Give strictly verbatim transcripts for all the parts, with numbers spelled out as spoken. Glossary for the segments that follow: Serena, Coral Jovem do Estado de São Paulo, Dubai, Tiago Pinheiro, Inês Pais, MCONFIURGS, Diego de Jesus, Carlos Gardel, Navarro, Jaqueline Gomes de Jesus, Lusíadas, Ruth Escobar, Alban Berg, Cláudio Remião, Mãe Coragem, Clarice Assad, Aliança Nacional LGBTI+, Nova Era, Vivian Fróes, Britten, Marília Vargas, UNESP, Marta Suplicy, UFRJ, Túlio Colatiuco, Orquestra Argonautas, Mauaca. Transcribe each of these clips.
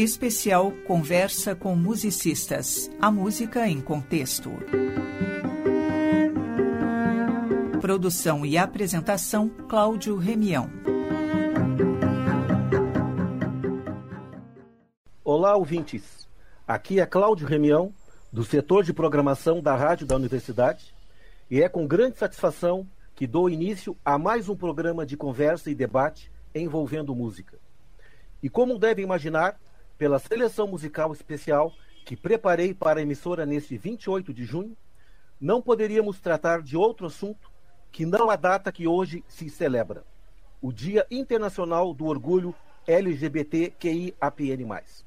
especial Conversa com Musicistas, a música em contexto. Produção e apresentação, Cláudio Remião. Olá, ouvintes. Aqui é Cláudio Remião, do setor de programação da Rádio da Universidade, e é com grande satisfação que dou início a mais um programa de conversa e debate envolvendo música. E como devem imaginar, pela seleção musical especial que preparei para a emissora neste vinte e oito de junho, não poderíamos tratar de outro assunto que não a data que hoje se celebra, o Dia Internacional do Orgulho L G B T Q I A P N mais.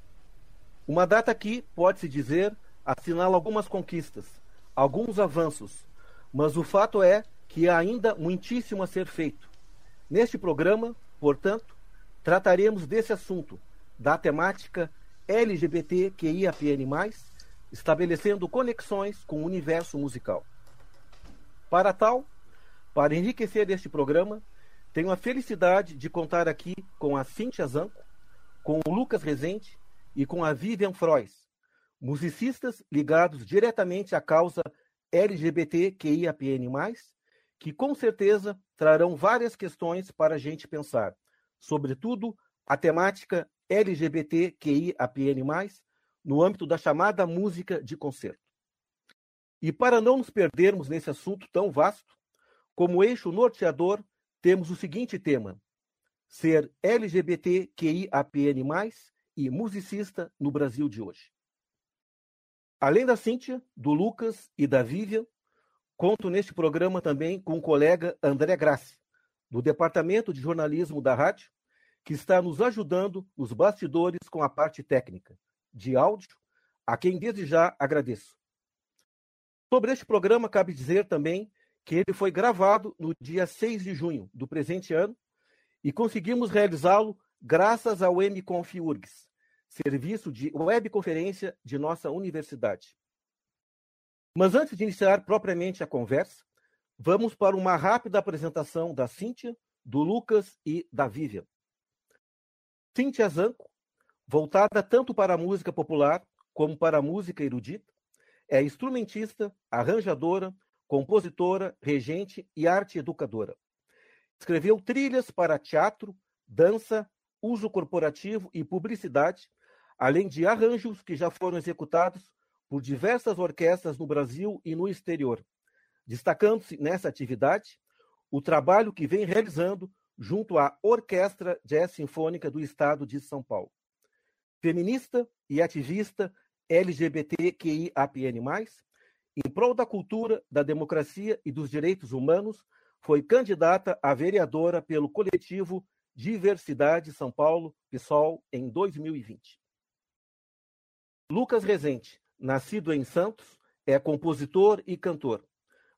Uma data que, pode-se dizer, assinala algumas conquistas, alguns avanços, mas o fato é que há ainda muitíssimo a ser feito. Neste programa, portanto, trataremos desse assunto, da temática L G B T Q I A P N mais, estabelecendo conexões com o universo musical. Para tal, para enriquecer este programa, tenho a felicidade de contar aqui com a Cíntia Zanco, com o Lucas Rezende e com a Vivian Fróes, musicistas ligados diretamente à causa L G B T Q I A P N mais, que com certeza trarão várias questões para a gente pensar, sobretudo a temática L G B T Q I A P N mais, no âmbito da chamada música de concerto. E para não nos perdermos nesse assunto tão vasto, como eixo norteador, temos o seguinte tema: ser L G B T Q I A P N mais e musicista no Brasil de hoje. Além da Cíntia, do Lucas e da Vivian, conto neste programa também com o colega André Grassi, do Departamento de Jornalismo da Rádio, que está nos ajudando nos bastidores com a parte técnica de áudio, a quem desde já agradeço. Sobre este programa, cabe dizer também que ele foi gravado no dia seis de junho do presente ano e conseguimos realizá-lo graças ao MCONFIURGS, serviço de webconferência de nossa universidade. Mas antes de iniciar propriamente a conversa, vamos para uma rápida apresentação da Cíntia, do Lucas e da Vivian. Cíntia Zanco, voltada tanto para a música popular como para a música erudita, é instrumentista, arranjadora, compositora, regente e arte educadora. Escreveu trilhas para teatro, dança, uso corporativo e publicidade, além de arranjos que já foram executados por diversas orquestras no Brasil e no exterior, destacando-se nessa atividade o trabalho que vem realizando junto à Orquestra Jazz Sinfônica do Estado de São Paulo. Feminista e ativista L G B T Q I A P N mais, em prol da cultura, da democracia e dos direitos humanos, foi candidata a vereadora pelo coletivo Diversidade São Paulo, P SOL, em dois mil e vinte. Lucas Rezende, nascido em Santos, é compositor e cantor.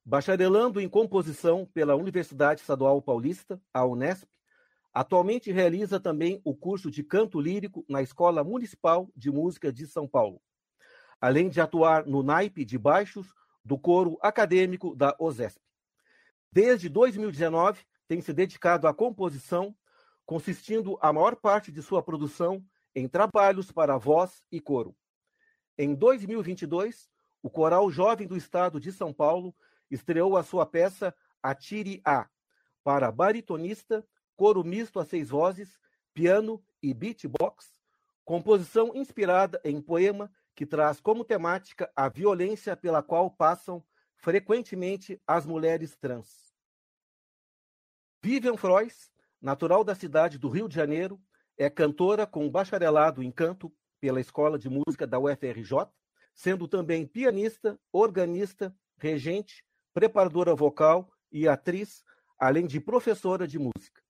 Bacharelando em composição pela Universidade Estadual Paulista, a UNESP, atualmente realiza também o curso de canto lírico na Escola Municipal de Música de São Paulo, além de atuar no naipe de baixos do coro acadêmico da OSESP. Desde dois mil e dezenove, tem se dedicado à composição, consistindo a maior parte de sua produção em trabalhos para voz e coro. Em dois mil e vinte e dois, o Coral Jovem do Estado de São Paulo estreou a sua peça Atire-A, para baritonista, coro misto a seis vozes, piano e beatbox, composição inspirada em poema que traz como temática a violência pela qual passam frequentemente as mulheres trans. Vivian Fróes, natural da cidade do Rio de Janeiro, é cantora com bacharelado em canto pela Escola de Música da U F R J, sendo também pianista, organista, regente, preparadora vocal e atriz, além de professora de música.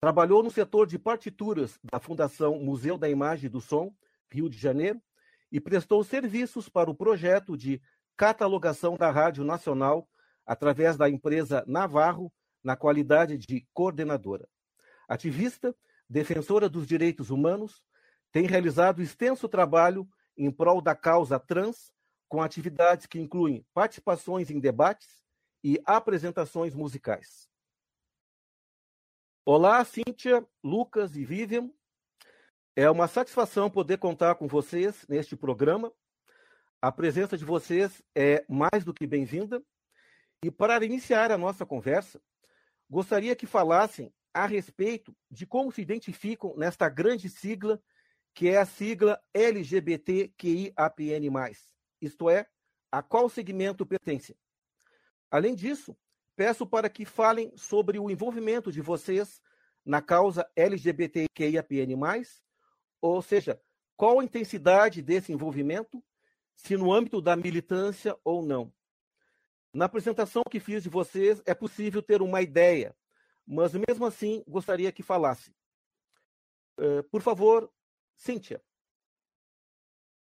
Trabalhou no setor de partituras da Fundação Museu da Imagem e do Som, Rio de Janeiro, e prestou serviços para o projeto de catalogação da Rádio Nacional através da empresa Navarro, na qualidade de coordenadora. Ativista, defensora dos direitos humanos, tem realizado extenso trabalho em prol da causa trans, com atividades que incluem participações em debates e apresentações musicais. Olá, Cíntia, Lucas e Vivian. É uma satisfação poder contar com vocês neste programa. A presença de vocês é mais do que bem-vinda. E para iniciar a nossa conversa, gostaria que falassem a respeito de como se identificam nesta grande sigla, que é a sigla L G B T Q I A P N mais, isto é, a qual segmento pertence. Além disso, peço para que falem sobre o envolvimento de vocês na causa L G B T Q I A P N mais, ou seja, qual a intensidade desse envolvimento, se no âmbito da militância ou não. Na apresentação que fiz de vocês, é possível ter uma ideia, mas mesmo assim gostaria que falasse. Por favor, Cíntia.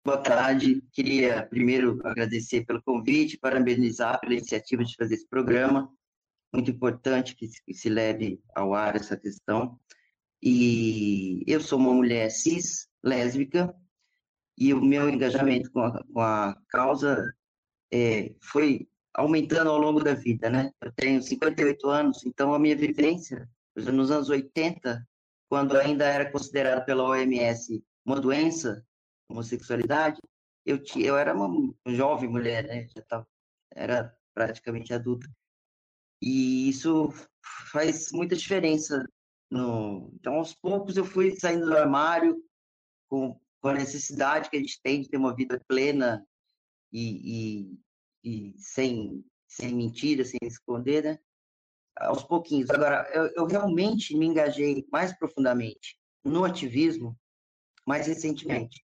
Boa tarde. Queria primeiro agradecer pelo convite, parabenizar pela iniciativa de fazer esse programa. Muito importante que se leve ao ar essa questão. E eu sou uma mulher cis, lésbica, e o meu engajamento com a, com a causa é, foi aumentando ao longo da vida, né? Eu tenho cinquenta e oito anos, então a minha vivência, nos anos oitenta, quando ainda era considerado pela O M S uma doença, homossexualidade, eu, tinha, eu era uma jovem mulher, né? Já tava, era praticamente adulta. E isso faz muita diferença. No... Então, aos poucos, eu fui saindo do armário com, com a necessidade que a gente tem de ter uma vida plena e, e, e sem, sem mentira, sem esconder, né? Aos pouquinhos. Agora, eu, eu realmente me engajei mais profundamente no ativismo mais recentemente.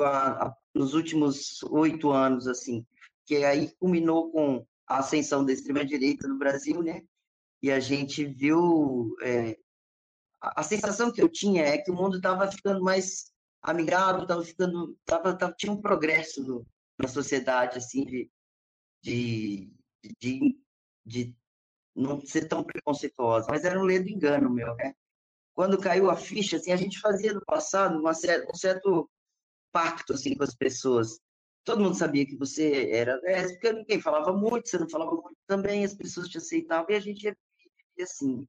A, a, nos últimos oito anos, assim, que aí culminou com a ascensão da extrema-direita no Brasil, né? E a gente viu... É, a, a sensação que eu tinha é que o mundo estava ficando mais amigável, tava ficando, tava, tava, tinha um progresso no, na sociedade, assim, de, de, de, de não ser tão preconceituosa. Mas era um ledo engano meu, né? Quando caiu a ficha, assim, a gente fazia no passado uma certa, um certo pacto assim, com as pessoas. Todo mundo sabia que você era lésbica, ninguém falava muito, você não falava muito também, as pessoas te aceitavam, e a gente ia assim.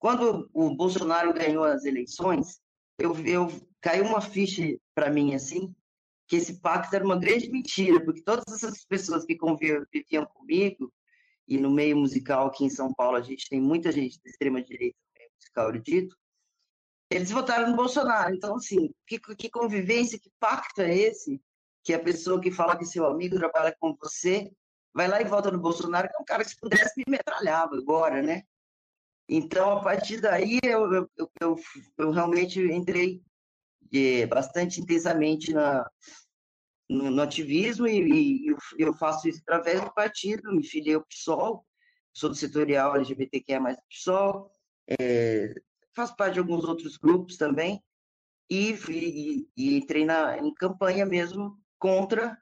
Quando o Bolsonaro ganhou as eleições, eu, eu caiu uma ficha para mim, assim, que esse pacto era uma grande mentira, porque todas essas pessoas que conviviam comigo, e no meio musical aqui em São Paulo, a gente tem muita gente da extrema-direita no meio musical erudito, eles votaram no Bolsonaro. Então, assim, que, que convivência, que pacto é esse? Que a pessoa que fala que seu amigo trabalha com você, vai lá e volta no Bolsonaro, que é um cara que se pudesse me metralhava agora, né? Então, a partir daí, eu, eu, eu, eu realmente entrei é, bastante intensamente na, no, no ativismo e, e eu, eu faço isso através do partido, me filiei ao P SOL, sou do setorial L G B T Q I A mais, do P SOL, é, faço parte de alguns outros grupos também e, e, e entrei na, em campanha mesmo, contra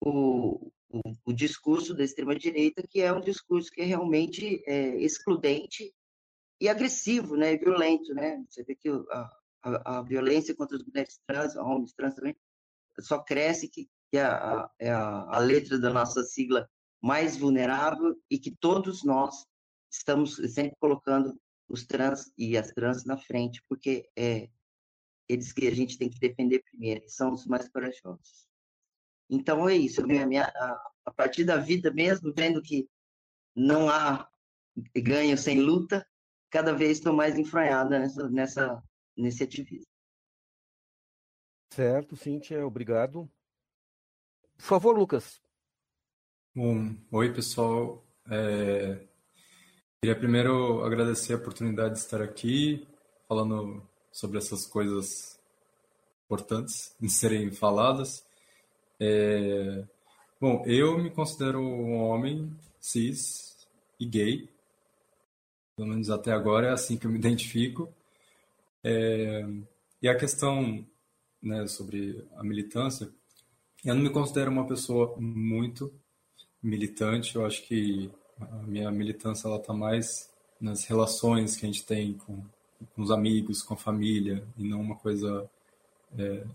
o, o, o discurso da extrema-direita, que é um discurso que é realmente é, excludente e agressivo, né, violento, né? Você vê que a, a, a violência contra as mulheres trans, homens trans também, só cresce, que, que a, a, a letra da nossa sigla mais vulnerável e que todos nós estamos sempre colocando os trans e as trans na frente, porque é eles que a gente tem que defender primeiro, são os mais corajosos. Então, é isso. A, minha, a, a partir da vida mesmo, vendo que não há ganho sem luta, cada vez estou mais enfranhada nessa, nessa, nesse ativismo. Certo, Cíntia. Obrigado. Por favor, Lucas. Bom, oi, pessoal. É... Queria primeiro agradecer a oportunidade de estar aqui, falando sobre essas coisas importantes de serem faladas. É... Bom, eu me considero um homem cis e gay, pelo menos até agora é assim que eu me identifico. É... E a questão, né, sobre a militância, eu não me considero uma pessoa muito militante, eu acho que a minha militância ela está mais nas relações que a gente tem com, com os amigos, com a família, e não uma coisa... É...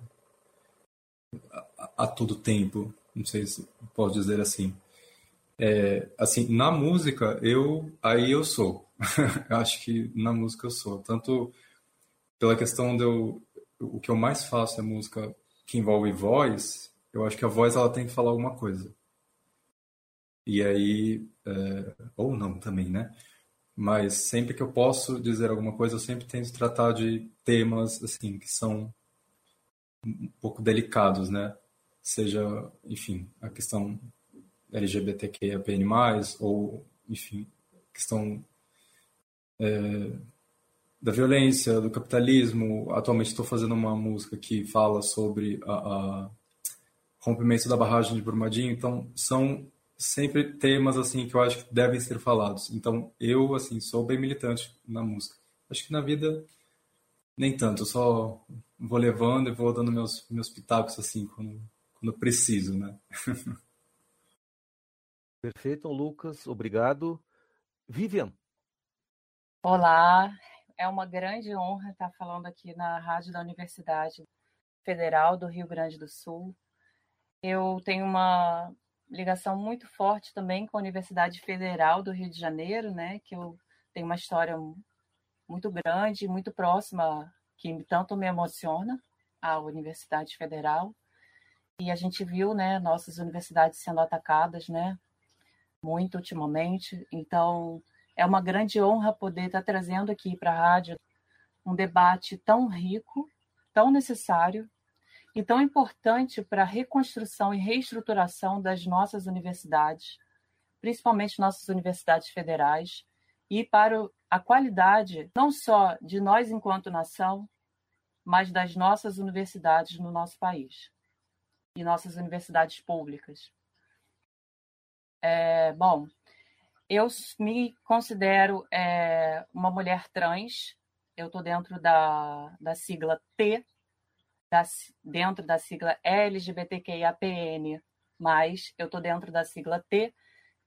A, a todo tempo, não sei se posso dizer assim. É, assim, na música, eu aí eu sou. Acho que na música eu sou. Tanto pela questão de eu, o que eu mais faço é música que envolve voz, eu acho que a voz ela tem que falar alguma coisa. E aí, é, ou não também, né? Mas sempre que eu posso dizer alguma coisa, eu sempre tento tratar de temas assim, que são um pouco delicados, né? Seja, enfim, a questão L G B T Q I A P N mais, ou, enfim, a questão é, da violência, do capitalismo. Atualmente estou fazendo uma música que fala sobre o rompimento da barragem de Brumadinho, então são sempre temas assim, que eu acho que devem ser falados. Então, eu assim, sou bem militante na música. Acho que na vida, nem tanto. Eu só vou levando e vou dando meus, meus pitacos assim, quando, quando preciso, né? Perfeito, Lucas. Obrigado. Vivian. Olá. É uma grande honra estar falando aqui na Rádio da Universidade Federal do Rio Grande do Sul. Eu tenho uma ligação muito forte também com a Universidade Federal do Rio de Janeiro, né? Que eu tenho uma história muito grande, muito próxima, que tanto me emociona, a Universidade Federal. E a gente viu, né, nossas universidades sendo atacadas, né, muito ultimamente. Então, é uma grande honra poder estar trazendo aqui para a rádio um debate tão rico, tão necessário, e tão importante para a reconstrução e reestruturação das nossas universidades, principalmente nossas universidades federais, e para a qualidade não só de nós enquanto nação, mas das nossas universidades no nosso país e nossas universidades públicas. É, bom, eu me considero é, uma mulher trans, eu estou dentro da, da sigla T, Da, dentro da sigla L G B T Q I A P N mais, eu estou dentro da sigla T,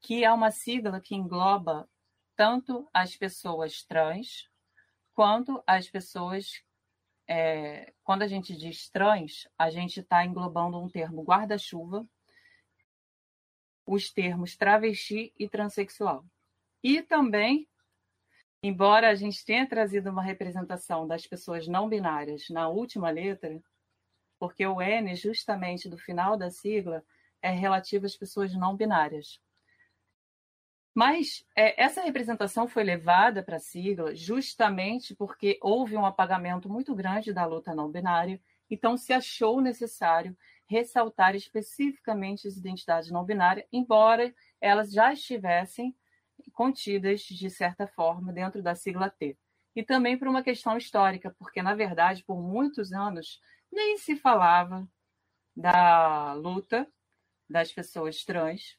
que é uma sigla que engloba tanto as pessoas trans, quanto as pessoas... É, quando a gente diz trans, a gente está englobando um termo guarda-chuva, os termos travesti e transexual. E também, embora a gente tenha trazido uma representação das pessoas não binárias na última letra, porque o N, justamente do final da sigla, é relativo às pessoas não binárias. Mas é, essa representação foi levada para a sigla justamente porque houve um apagamento muito grande da luta não binária, então se achou necessário ressaltar especificamente as identidades não binárias, embora elas já estivessem contidas, de certa forma, dentro da sigla T. E também por uma questão histórica, porque, na verdade, por muitos anos, nem se falava da luta das pessoas trans.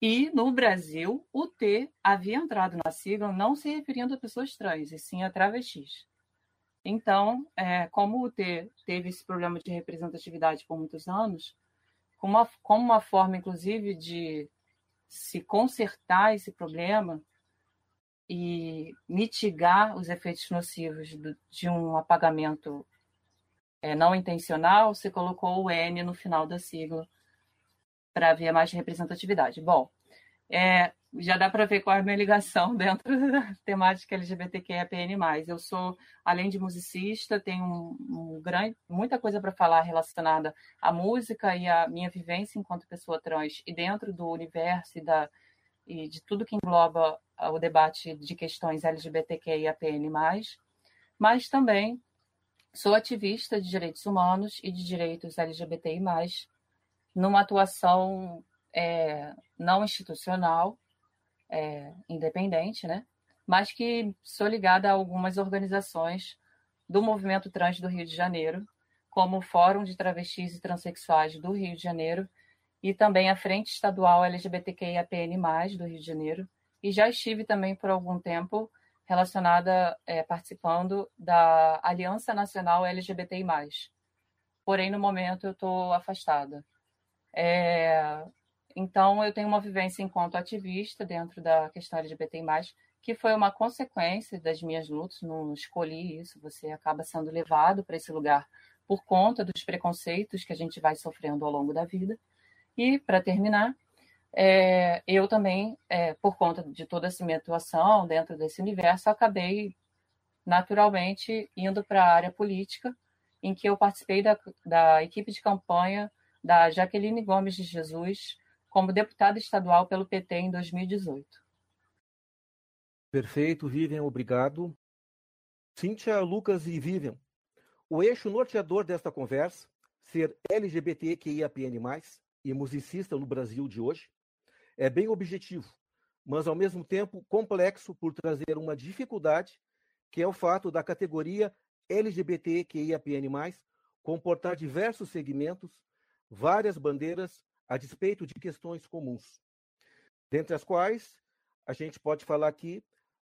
E, no Brasil, o T havia entrado na sigla não se referindo a pessoas trans, e sim a travestis. Então, é, como o T teve esse problema de representatividade por muitos anos, como uma, como uma forma, inclusive, de se consertar esse problema e mitigar os efeitos nocivos de um apagamento é, não intencional, se colocou o N no final da sigla para haver mais representatividade. Bom, é, já dá para ver qual é a minha ligação dentro da temática L G B T Q I A P N mais. Eu sou, além de musicista, tenho um, um grande, muita coisa para falar relacionada à música e à minha vivência enquanto pessoa trans e dentro do universo e, da, e de tudo que engloba o debate de questões L G B T Q I A P N mais. Mas também sou ativista de direitos humanos e de direitos L G B T I mais, numa atuação é, não institucional, é, independente, né? Mas que sou ligada a algumas organizações do movimento trans do Rio de Janeiro, como o Fórum de Travestis e Transsexuais do Rio de Janeiro e também a Frente Estadual L G B T Q I A P N mais, do Rio de Janeiro, e já estive também por algum tempo relacionada, é, participando da Aliança Nacional L G B T I mais, porém no momento eu estou afastada. É, então, eu tenho uma vivência enquanto ativista dentro da questão L G B T I mais, que foi uma consequência das minhas lutas, não escolhi isso, você acaba sendo levado para esse lugar por conta dos preconceitos que a gente vai sofrendo ao longo da vida. E, para terminar, é, eu também, é, por conta de toda essa minha atuação dentro desse universo, acabei naturalmente indo para a área política, em que eu participei da, da equipe de campanha da Jaqueline Gomes de Jesus como deputada estadual pelo P T em dois mil e dezoito. Perfeito, Vivian, obrigado. Cíntia, Lucas e Vivian, o eixo norteador desta conversa, ser L G B T Q I A P N mais, e musicista no Brasil de hoje, é bem objetivo, mas ao mesmo tempo complexo por trazer uma dificuldade, que é o fato da categoria L G B T Q I A P N mais comportar diversos segmentos, várias bandeiras, a despeito de questões comuns, dentre as quais a gente pode falar aqui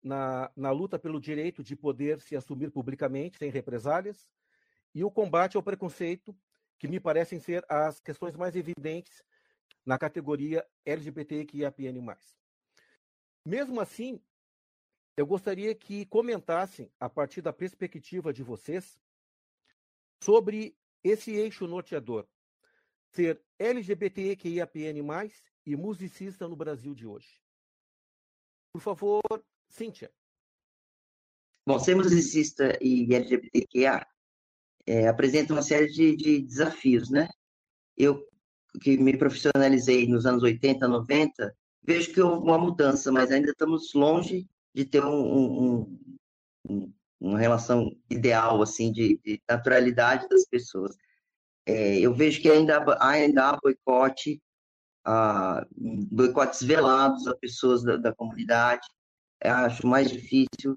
na, na luta pelo direito de poder se assumir publicamente, sem represálias, e o combate ao preconceito, que me parecem ser as questões mais evidentes na categoria L G B T Q I A P N mais. Mesmo assim, eu gostaria que comentassem, a partir da perspectiva de vocês, sobre esse eixo norteador, ser L G B T Q I A P N mais e musicista no Brasil de hoje. Por favor, Cíntia. Bom, ser musicista e L G B T Q I A É, apresenta uma série de, de desafios, né? Eu, que me profissionalizei nos anos oitenta, noventa, vejo que houve uma mudança, mas ainda estamos longe de ter um, um, um, uma relação ideal, assim, de, de naturalidade das pessoas. É, eu vejo que ainda, ainda há boicote, há boicotes velados a pessoas da, da comunidade. Eu acho mais difícil,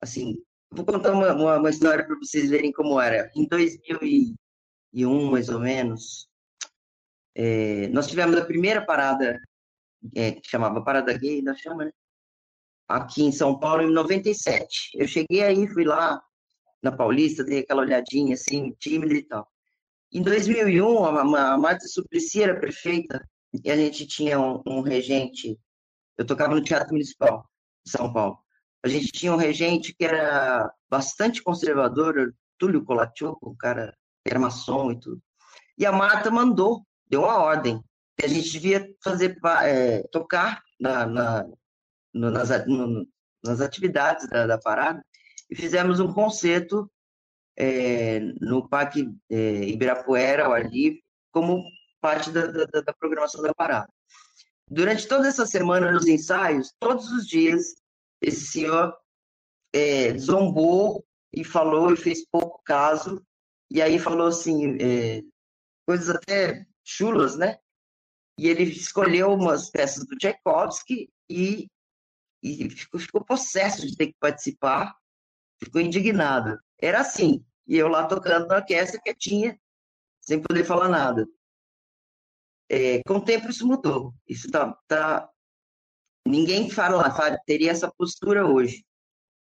assim. Vou contar uma, uma, uma história para vocês verem como era. Em dois mil e um, mais ou menos, é, nós tivemos a primeira parada, é, que chamava Parada Gay, da chama, né? Aqui em São Paulo, em noventa e sete. Eu cheguei aí, fui lá na Paulista, dei aquela olhadinha, assim, tímida e tal. Em dois mil e um, a, a Marta Suplicy era prefeita, e a gente tinha um, um regente. Eu tocava no Teatro Municipal de São Paulo. A gente tinha um regente que era bastante conservador, Túlio Colatiuco, um cara que era maçom e tudo. E a Marta mandou, deu uma ordem, que a gente devia fazer, é, tocar na, na, no, nas, no, nas atividades da, da parada, e fizemos um concerto é, no Parque é, Ibirapuera, ao ar livre, como parte da, da, da programação da parada. Durante toda essa semana, nos ensaios, todos os dias, esse senhor é, zombou e falou e fez pouco caso, e aí falou assim, é, coisas até chulas, né? E ele escolheu umas peças do Tchaikovsky e, e ficou, ficou possesso de ter que participar, ficou indignado. Era assim, e eu lá tocando na orquestra, quietinha, sem poder falar nada. É, com o tempo isso mudou, isso tá... tá Ninguém fala, fala, teria essa postura hoje,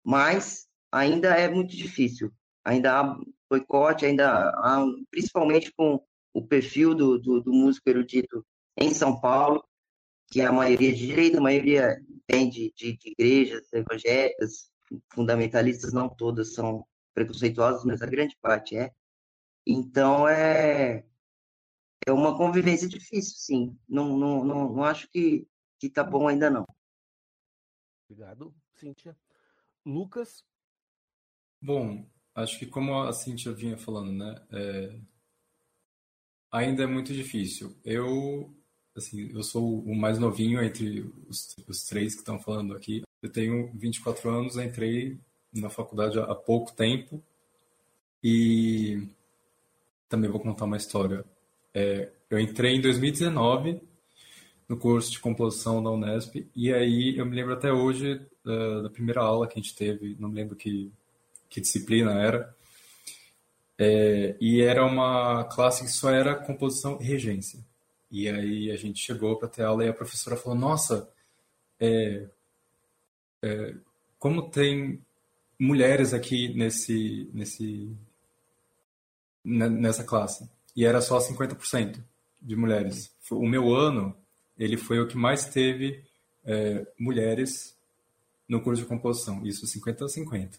mas ainda é muito difícil. Ainda há boicote, ainda há, principalmente com o perfil do, do, do músico erudito em São Paulo, que é a maioria de direita, a maioria vem de, de, de igrejas evangélicas, fundamentalistas, não todas são preconceituosas, mas a grande parte é. Então, é, é uma convivência difícil, sim. Não, não, não, não acho que... que tá bom ainda não. Obrigado, Cíntia. Lucas? Bom, acho que como a Cíntia vinha falando, né, é... ainda é muito difícil. Eu, assim, eu sou o mais novinho entre os, os três que estão falando aqui. Eu tenho vinte e quatro anos, entrei na faculdade há pouco tempo e também vou contar uma história. É... Eu entrei em dois mil e dezenove, no curso de composição da Unesp, e aí eu me lembro até hoje uh, da primeira aula que a gente teve, não me lembro que, que disciplina era, é, e era uma classe que só era composição e regência. E aí a gente chegou para ter aula e a professora falou, nossa, é, é, como tem mulheres aqui nesse, nesse, nessa classe, e era só cinquenta por cento de mulheres. O meu ano... ele foi o que mais teve é, mulheres no curso de composição. Isso, cinquenta a cinquenta.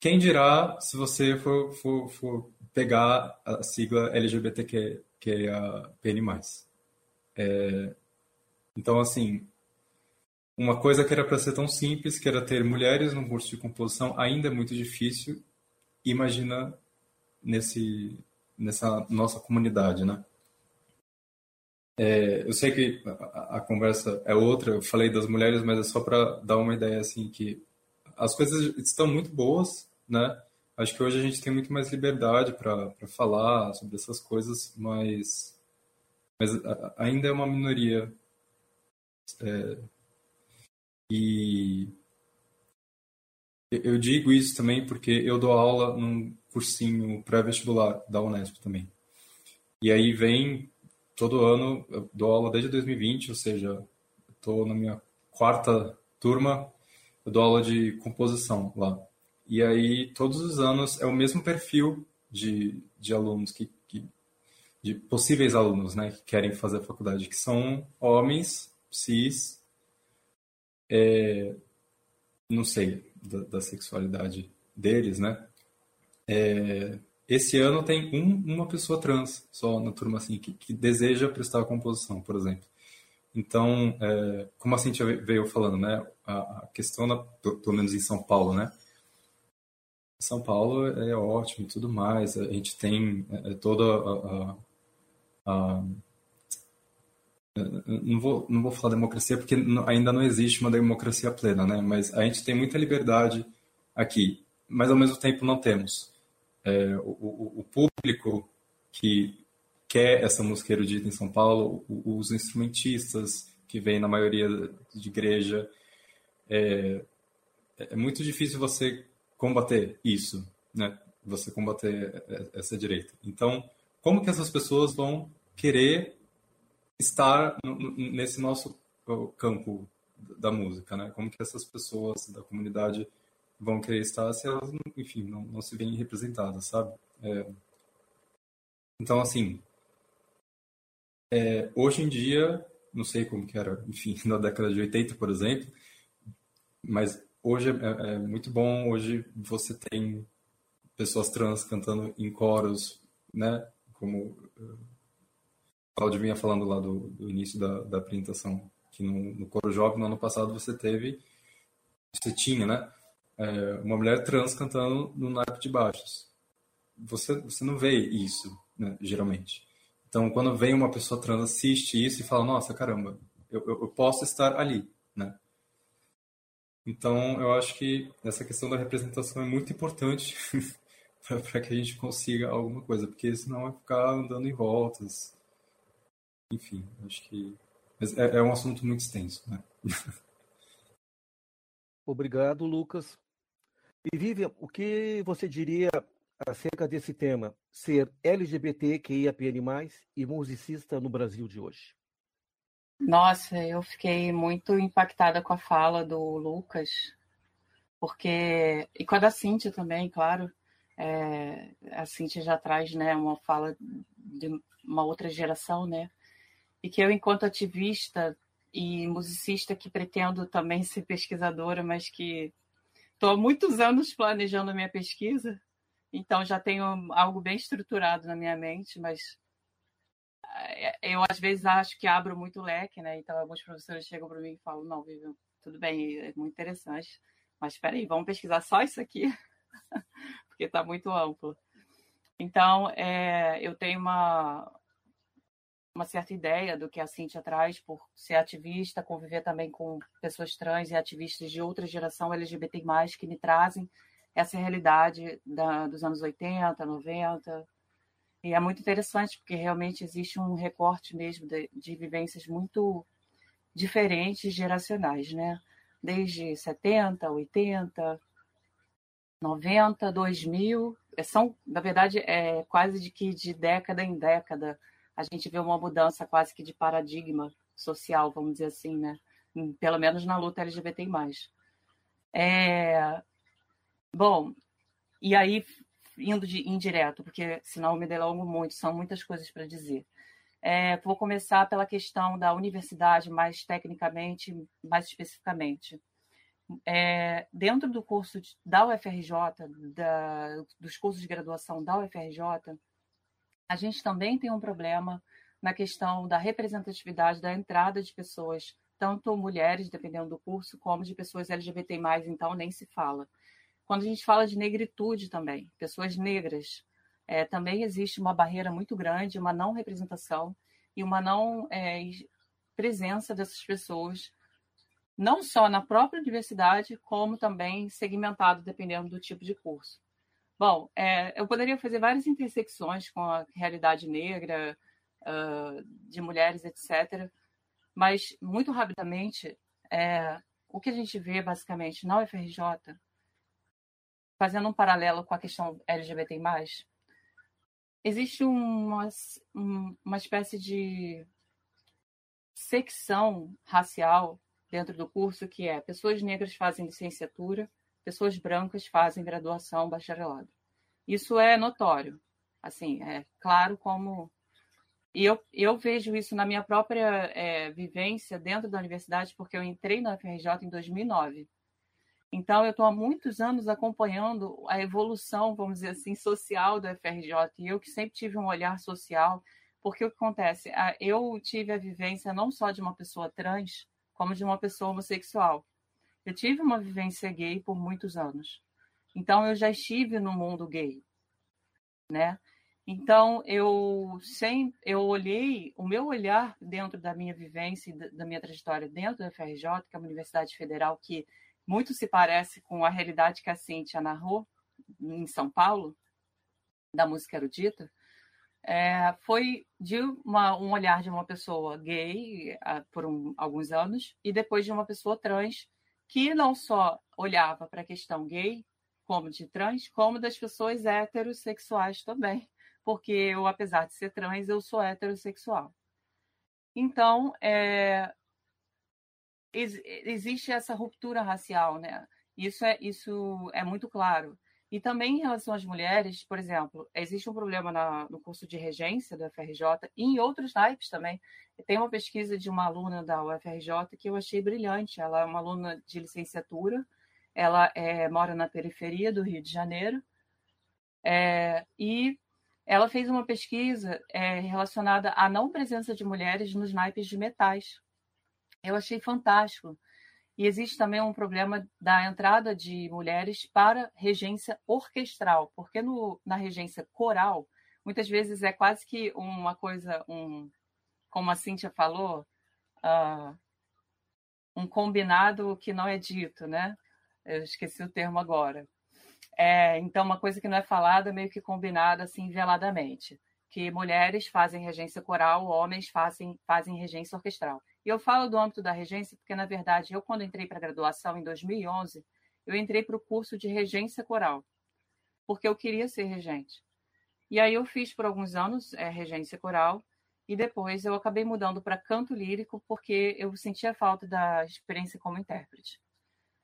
Quem dirá se você for, for, for pegar a sigla L G B T Q I A P N mais. É, então, assim, Uma coisa que era para ser tão simples, que era ter mulheres num curso de composição, ainda é muito difícil, imagina nesse, nessa nossa comunidade, né? É, eu sei que a, a conversa é outra, eu falei das mulheres, mas é só para dar uma ideia, assim, que as coisas estão muito boas, né? Acho que hoje a gente tem muito mais liberdade para falar sobre essas coisas, mas, mas ainda é uma minoria. É, E eu digo isso também porque eu dou aula num cursinho pré-vestibular da Unesp também. E aí vem, todo ano, eu dou aula desde dois mil e vinte, ou seja, estou na minha quarta turma, eu dou aula de composição lá. E aí, todos os anos, é o mesmo perfil de, de alunos, que, que, de possíveis alunos, né, que querem fazer a faculdade, que são homens, cis, É, não sei, da, da sexualidade deles, né? É, esse ano tem um, uma pessoa trans só na turma, assim, que, que deseja prestar a composição, por exemplo. Então, é, como a Cíntia veio falando, né? A, a questão, na, pelo menos em São Paulo, né? São Paulo é ótimo e tudo mais. A gente tem é, toda a... a, a Não vou, não vou falar democracia porque ainda não existe uma democracia plena, né? Mas a gente tem muita liberdade aqui, mas ao mesmo tempo não temos. É, o, o, o público que quer essa música erudita em São Paulo, os instrumentistas que vêm na maioria de igreja, é, é muito difícil você combater isso, né? Você combater essa direita. Então, como que essas pessoas vão querer estar nesse nosso campo da música, né? Como que essas pessoas da comunidade vão querer estar se elas, enfim, não, não se veem representadas, sabe? É... Então, assim, é... hoje em dia, não sei como que era, enfim, na década de oitenta, por exemplo, mas hoje é, é muito bom, hoje você tem pessoas trans cantando em coros, né? Como... Cláudio vinha falando lá do, do início da, da apresentação, que no, no Coral Jovem, no ano passado, você teve, você tinha, né, é, uma mulher trans cantando no naipe de baixos. Você, você não vê isso, né, geralmente. Então, quando vem uma pessoa trans, assiste isso e fala, nossa, caramba, eu, eu, eu posso estar ali, né? Então, eu acho que essa questão da representação é muito importante para que a gente consiga alguma coisa, porque senão vai ficar andando em voltas. Enfim, acho que é, é um assunto muito extenso, né? Obrigado, Lucas. E, Vivian, o que você diria acerca desse tema, ser L G B T Q I A P N mais e musicista no Brasil de hoje? Nossa, eu fiquei muito impactada com a fala do Lucas, porque... E com a da Cíntia também, claro. É, a Cíntia já traz, né, uma fala de uma outra geração, né? E que eu, enquanto ativista e musicista, que pretendo também ser pesquisadora, mas que estou há muitos anos planejando a minha pesquisa, então já tenho algo bem estruturado na minha mente, mas eu, às vezes, acho que abro muito o leque, né? Então, alguns professores chegam para mim e falam, não, Vivian, tudo bem, é muito interessante, mas espera aí, vamos pesquisar só isso aqui, porque está muito amplo. Então, é, eu tenho uma... uma certa ideia do que a Cíntia traz por ser ativista, conviver também com pessoas trans e ativistas de outra geração L G B T mais, que me trazem essa realidade da, dos anos oitenta, noventa. E é muito interessante, porque realmente existe um recorte mesmo de, de vivências muito diferentes geracionais, né? Desde setenta, oitenta, noventa, dois mil. São, na verdade, é quase de que de década em década, a gente vê uma mudança quase que de paradigma social, vamos dizer assim, né? Pelo menos na luta L G B T mais. É... Bom, e aí, indo de indireto, porque senão eu me delongo muito, são muitas coisas para dizer. É, vou começar pela questão da universidade, mais tecnicamente, mais especificamente. É, dentro do curso da U F R J, da, dos cursos de graduação da U F R J, a gente também tem um problema na questão da representatividade da entrada de pessoas tanto mulheres, dependendo do curso, como de pessoas L G B T mais, então nem se fala. Quando a gente fala de negritude também, pessoas negras, é, também existe uma barreira muito grande, uma não representação e uma não é, presença dessas pessoas, não só na própria universidade, como também segmentado, dependendo do tipo de curso. Bom, é, eu poderia fazer várias intersecções com a realidade negra, uh, de mulheres, etcétera, mas, muito rapidamente, é, o que a gente vê, basicamente, na U F R J, fazendo um paralelo com a questão L G B T mais, existe uma, uma espécie de secção racial dentro do curso, que é pessoas negras fazem licenciatura, pessoas brancas fazem graduação, bacharelado. Isso é notório, assim, é claro como... E eu, eu vejo isso na minha própria é, vivência dentro da universidade, porque eu entrei na U F R J em dois mil e nove. Então, eu estou há muitos anos acompanhando a evolução, vamos dizer assim, social da U F R J. E eu que sempre tive um olhar social, porque o que acontece? Eu tive a vivência não só de uma pessoa trans, como de uma pessoa homossexual. Eu tive uma vivência gay por muitos anos. Então, eu já estive no mundo gay, né? Então, eu, sem, eu olhei, o meu olhar dentro da minha vivência e da minha trajetória dentro da U F R J, que é uma universidade federal que muito se parece com a realidade que a Cíntia narrou em São Paulo, da música erudita, é, foi de uma, um olhar de uma pessoa gay a, por um, alguns anos e depois de uma pessoa trans que não só olhava para a questão gay, como de trans, como das pessoas heterossexuais também. Porque eu, apesar de ser trans, eu sou heterossexual. Então, é, ex, existe essa ruptura racial, né? Isso é, isso é muito claro. E também em relação às mulheres, por exemplo, existe um problema na, no curso de regência da U F R J e em outros naipes também. Tem uma pesquisa de uma aluna da U F R J que eu achei brilhante. Ela é uma aluna de licenciatura, ela é, mora na periferia do Rio de Janeiro é, e... Ela fez uma pesquisa é, relacionada à não presença de mulheres nos naipes de metais. Eu achei fantástico. E existe também um problema da entrada de mulheres para regência orquestral, porque no, na regência coral, muitas vezes é quase que uma coisa, um, como a Cíntia falou, uh, um combinado que não é dito, né? Eu esqueci o termo agora. É, então, uma coisa que não é falada, meio que combinada, assim, veladamente. Que mulheres fazem regência coral, homens fazem, fazem regência orquestral. E eu falo do âmbito da regência porque, na verdade, eu, quando entrei para a graduação, em dois mil e onze, eu entrei para o curso de regência coral, porque eu queria ser regente. E aí eu fiz, por alguns anos, é, regência coral, e depois eu acabei mudando para canto lírico, porque eu sentia falta da experiência como intérprete.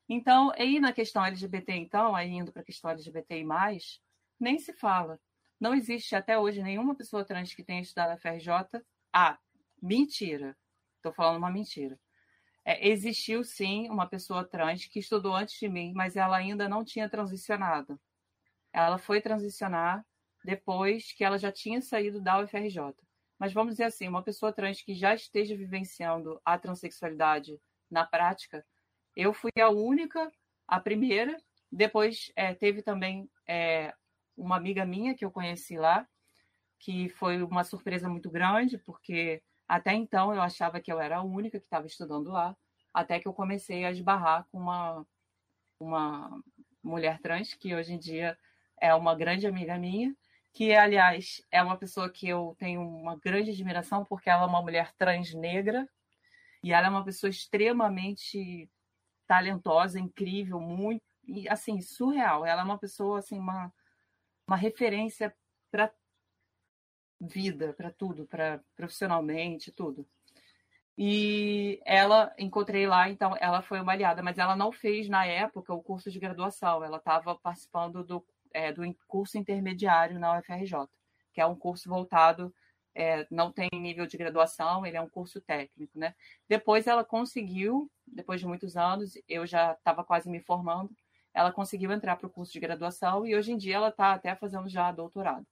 Então, aí na questão L G B T, então, aí indo para a questão L G B T e mais, nem se fala. Não existe até hoje nenhuma pessoa trans que tenha estudado na U F R J. Ah, mentira. Estou falando uma mentira. É, existiu, sim, uma pessoa trans que estudou antes de mim, mas ela ainda não tinha transicionado. Ela foi transicionar depois que ela já tinha saído da U F R J. Mas vamos dizer assim, uma pessoa trans que já esteja vivenciando a transexualidade na prática... Eu fui a única, a primeira, depois é, teve também é, uma amiga minha que eu conheci lá, que foi uma surpresa muito grande, porque até então eu achava que eu era a única que estava estudando lá, até que eu comecei a esbarrar com uma, uma mulher trans, que hoje em dia é uma grande amiga minha, que, aliás, é uma pessoa que eu tenho uma grande admiração, porque ela é uma mulher trans negra, e ela é uma pessoa extremamente... talentosa, incrível, muito, e, assim, surreal. Ela é uma pessoa, assim, uma, uma referência para vida, para tudo, para profissionalmente, tudo. E ela, encontrei lá, então, ela foi uma aliada, mas ela não fez, na época, o curso de graduação. Ela estava participando do, é, do curso intermediário na U F R J, que é um curso voltado... É, não tem nível de graduação, ele é um curso técnico, né? Depois ela conseguiu, depois de muitos anos, eu já estava quase me formando, ela conseguiu entrar para o curso de graduação e hoje em dia ela está até fazendo já doutorado.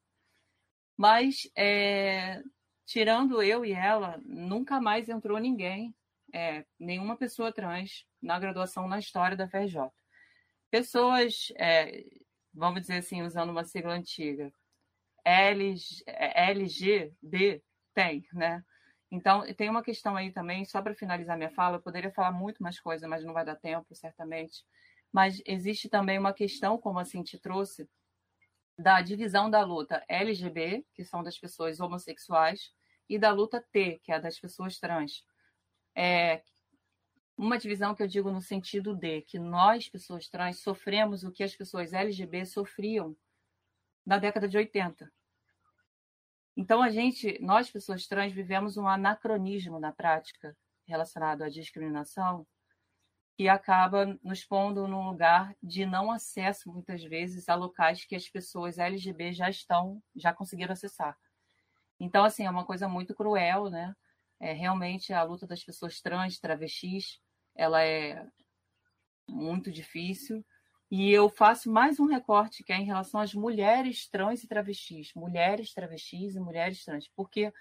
Mas, é, tirando eu e ela, nunca mais entrou ninguém é, nenhuma pessoa trans na graduação na história da U F R J. Pessoas, é, vamos dizer assim, usando uma sigla antiga, L G B tem, né? Então, tem uma questão aí também, só para finalizar minha fala, eu poderia falar muito mais coisa, mas não vai dar tempo, certamente. Mas existe também uma questão, como a Cinti trouxe, da divisão da luta L G B, que são das pessoas homossexuais, e da luta T, que é das pessoas trans. É uma divisão que eu digo no sentido de que nós, pessoas trans, sofremos o que as pessoas L G B sofriam na década de oitenta. Então, a gente, nós, pessoas trans, vivemos um anacronismo na prática relacionado à discriminação que acaba nos pondo num lugar de não acesso, muitas vezes, a locais que as pessoas L G B já estão, já conseguiram acessar. Então, assim, é uma coisa muito cruel, né? É, realmente, a luta das pessoas trans, travestis, ela é muito difícil. E eu faço mais um recorte, que é em relação às mulheres trans e travestis. Mulheres travestis e mulheres trans. Porque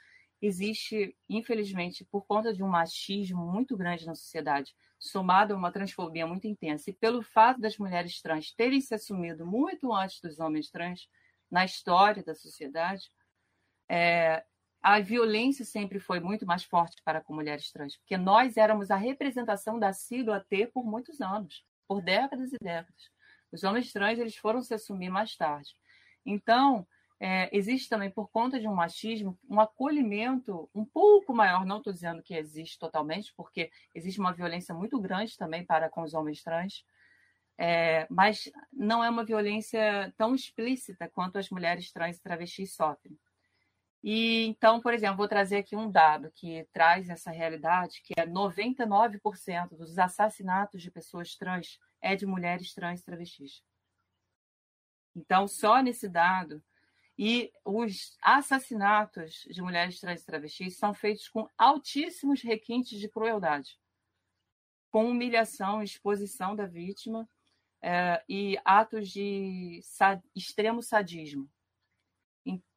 existe, infelizmente, por conta de um machismo muito grande na sociedade, somado a uma transfobia muito intensa, e pelo fato das mulheres trans terem se assumido muito antes dos homens trans na história da sociedade, é, a violência sempre foi muito mais forte para com mulheres trans. Porque nós éramos a representação da sigla T por muitos anos, por décadas e décadas. Os homens trans, eles foram se assumir mais tarde. Então, é, existe também, por conta de um machismo, um acolhimento um pouco maior, não estou dizendo que existe totalmente, porque existe uma violência muito grande também para com os homens trans, é, mas não é uma violência tão explícita quanto as mulheres trans e travestis sofrem. E, então, por exemplo, vou trazer aqui um dado que traz essa realidade, que é noventa e nove por cento dos assassinatos de pessoas trans é de mulheres trans e travestis. Então, só nesse dado, e os assassinatos de mulheres trans e travestis são feitos com altíssimos requintes de crueldade, com humilhação, exposição da vítima eh, e atos de sad- extremo sadismo.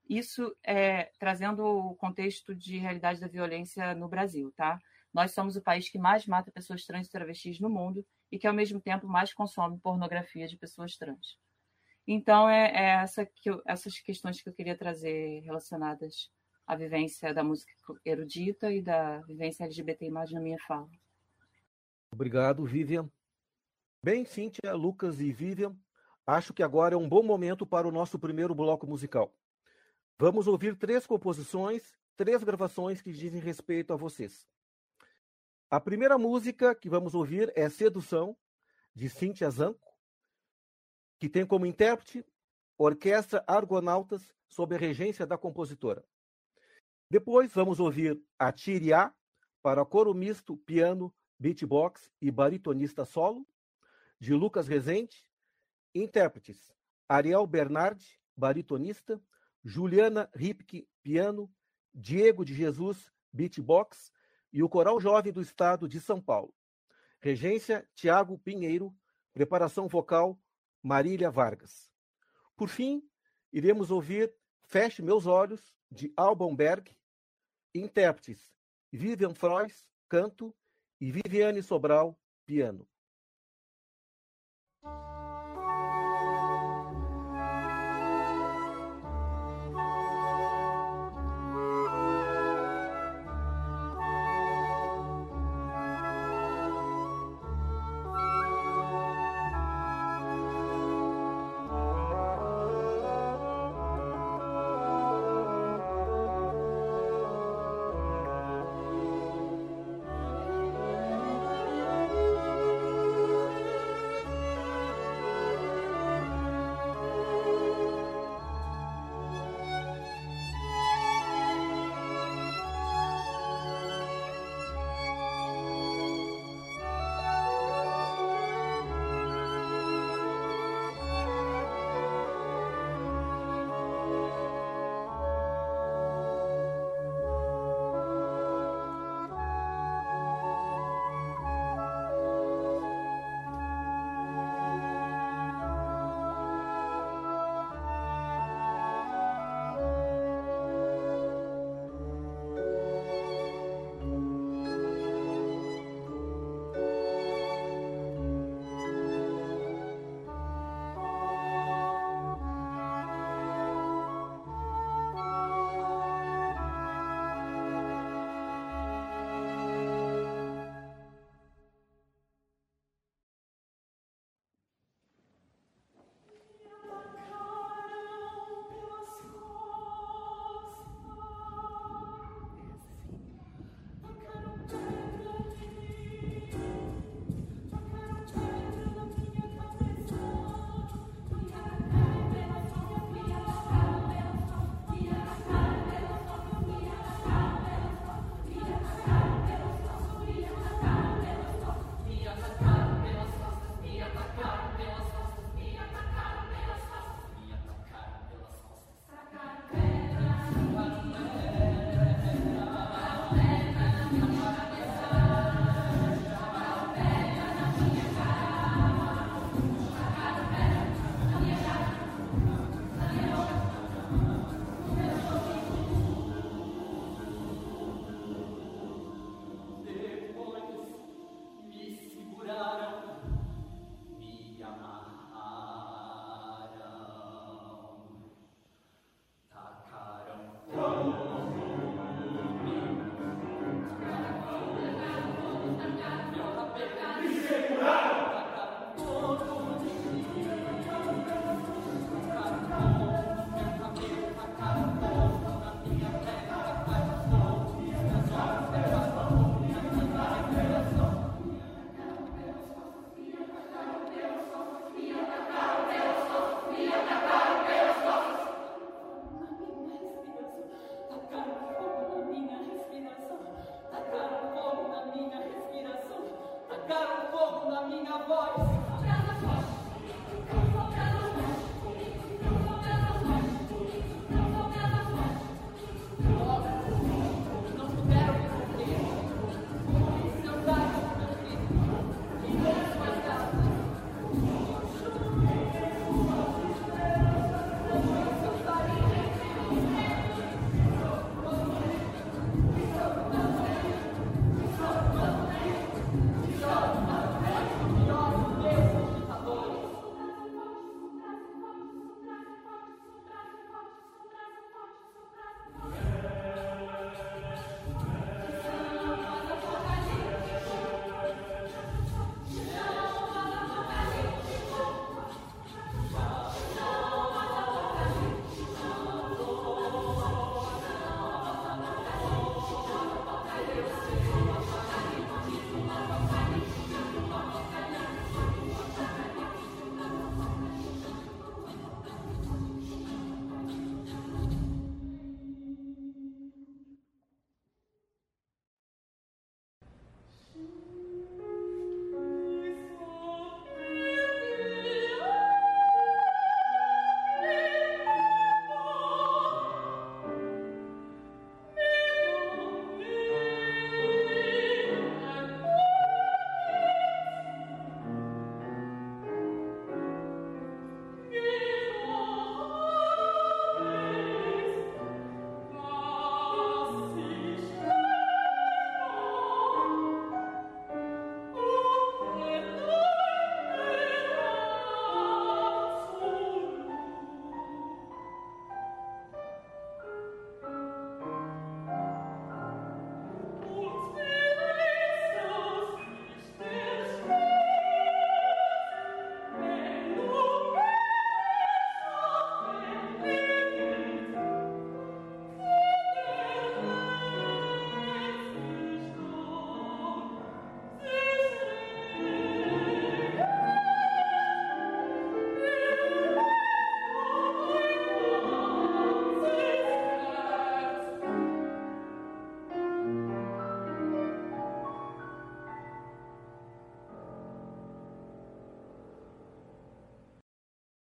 Isso é trazendo o contexto de realidade da violência no Brasil, tá? Nós somos o país que mais mata pessoas trans e travestis no mundo e que, ao mesmo tempo, mais consome pornografia de pessoas trans. Então, é, é essa que eu, essas questões que eu queria trazer relacionadas à vivência da música erudita e da vivência L G B T I mais na minha fala. Obrigado, Vivian. Bem, Cíntia, Lucas e Vivian, acho que agora é um bom momento para o nosso primeiro bloco musical. Vamos ouvir três composições, três gravações que dizem respeito a vocês. A primeira música que vamos ouvir é Sedução, de Cíntia Zanco, que tem como intérprete Orquestra Argonautas, sob a regência da compositora. Depois vamos ouvir Atiriá, para coro misto, piano, beatbox e baritonista solo, de Lucas Rezende. Intérpretes Ariel Bernardi, baritonista, Juliana Ripke, piano, Diego de Jesus, beatbox e o Coral Jovem do Estado de São Paulo. Regência, Tiago Pinheiro, preparação vocal, Marília Vargas. Por fim, iremos ouvir Feche Meus Olhos, de Alban Berg, intérpretes Vivian Fróes, canto, e Viviane Sobral, piano.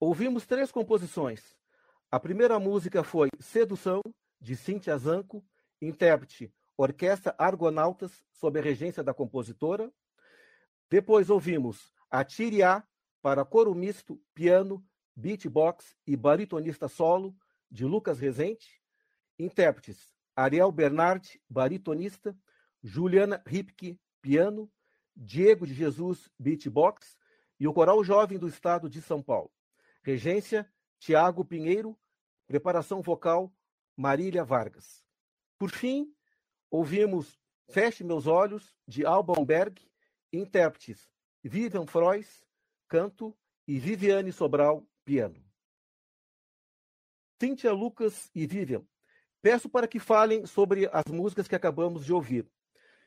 Ouvimos três composições. A primeira música foi Sedução, de Cíntia Zanco, intérprete Orquestra Argonautas, sob a regência da compositora. Depois ouvimos Atire-A, para coro misto, piano, beatbox e baritonista solo, de Lucas Rezende, intérpretes Ariel Bernardi, baritonista, Juliana Ripke, piano, Diego de Jesus, beatbox e o Coral Jovem do Estado de São Paulo. Regência, Tiago Pinheiro. Preparação vocal, Marília Vargas. Por fim, ouvimos Feche Meus Olhos, de Alban Berg, intérpretes Vivian Fróes, canto, e Viviane Sobral, piano. Cíntia, Lucas e Vivian, peço para que falem sobre as músicas que acabamos de ouvir.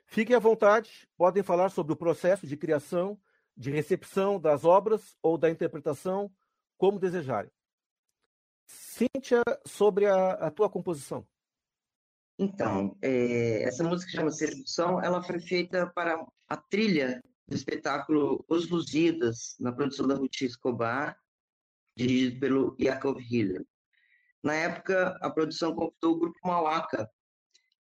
Fiquem à vontade, podem falar sobre o processo de criação, de recepção das obras ou da interpretação, como desejarem. Cíntia, sobre a, a tua composição. Então, é, essa música que chama-se Sedução, ela foi feita para a trilha do espetáculo Os Lusíadas, na produção da Ruth Escobar, dirigido pelo Heitor Villa-Lobos. Na época, a produção convidou o grupo Mauaca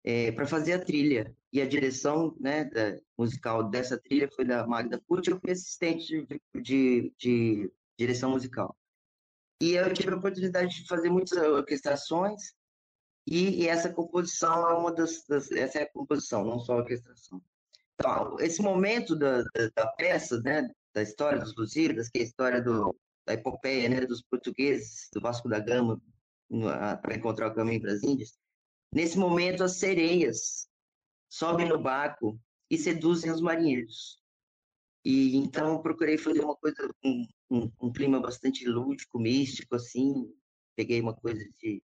é, para fazer a trilha, e a direção né, da, musical dessa trilha foi da Magda Pucci, eu fui assistente de, de, de direção musical. E eu tive a oportunidade de fazer muitas orquestrações, e, e essa composição é uma das, das... Essa é a composição, não só a orquestração. Então, esse momento da, da, da peça, né, da história dos Lusíadas, que é a história do, da epopeia né, dos portugueses, do Vasco da Gama, para encontrar o caminho para as Índias, nesse momento as sereias sobem no barco e seduzem os marinheiros. E então eu procurei fazer uma coisa, um, um, um clima bastante lúdico, místico, assim. Peguei uma coisa de,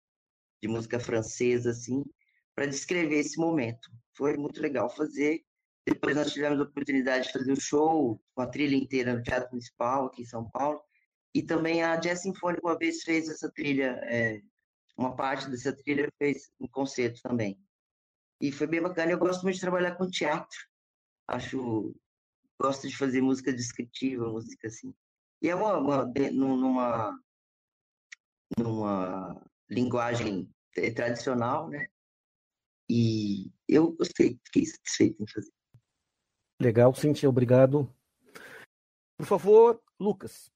de música francesa, assim, para descrever esse momento. Foi muito legal fazer. Depois nós tivemos a oportunidade de fazer um show com a trilha inteira no Teatro Municipal, aqui em São Paulo. E também a Jazz Sinfônica uma vez fez essa trilha, é, uma parte dessa trilha fez um concerto também. E foi bem bacana. Eu gosto muito de trabalhar com teatro. Acho... Gosto de fazer música descritiva, música assim. E é uma, uma numa, numa linguagem tradicional, né? E eu gostei, fiquei satisfeito em fazer. Legal, Cíntia, obrigado. Por favor, Lucas.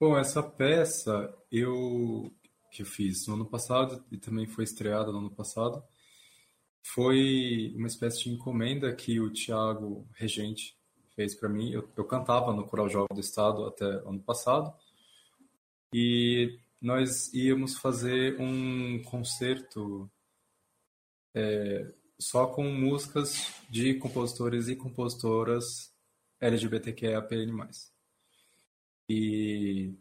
Bom, essa peça eu, que eu fiz no ano passado e também foi estreada no ano passado, foi uma espécie de encomenda que o Tiago Rezende fez para mim. Eu, eu cantava no Coral Jovem do Estado até ano passado e nós íamos fazer um concerto é, só com músicas de compositores e compositoras L G B T Q I A P N mais. E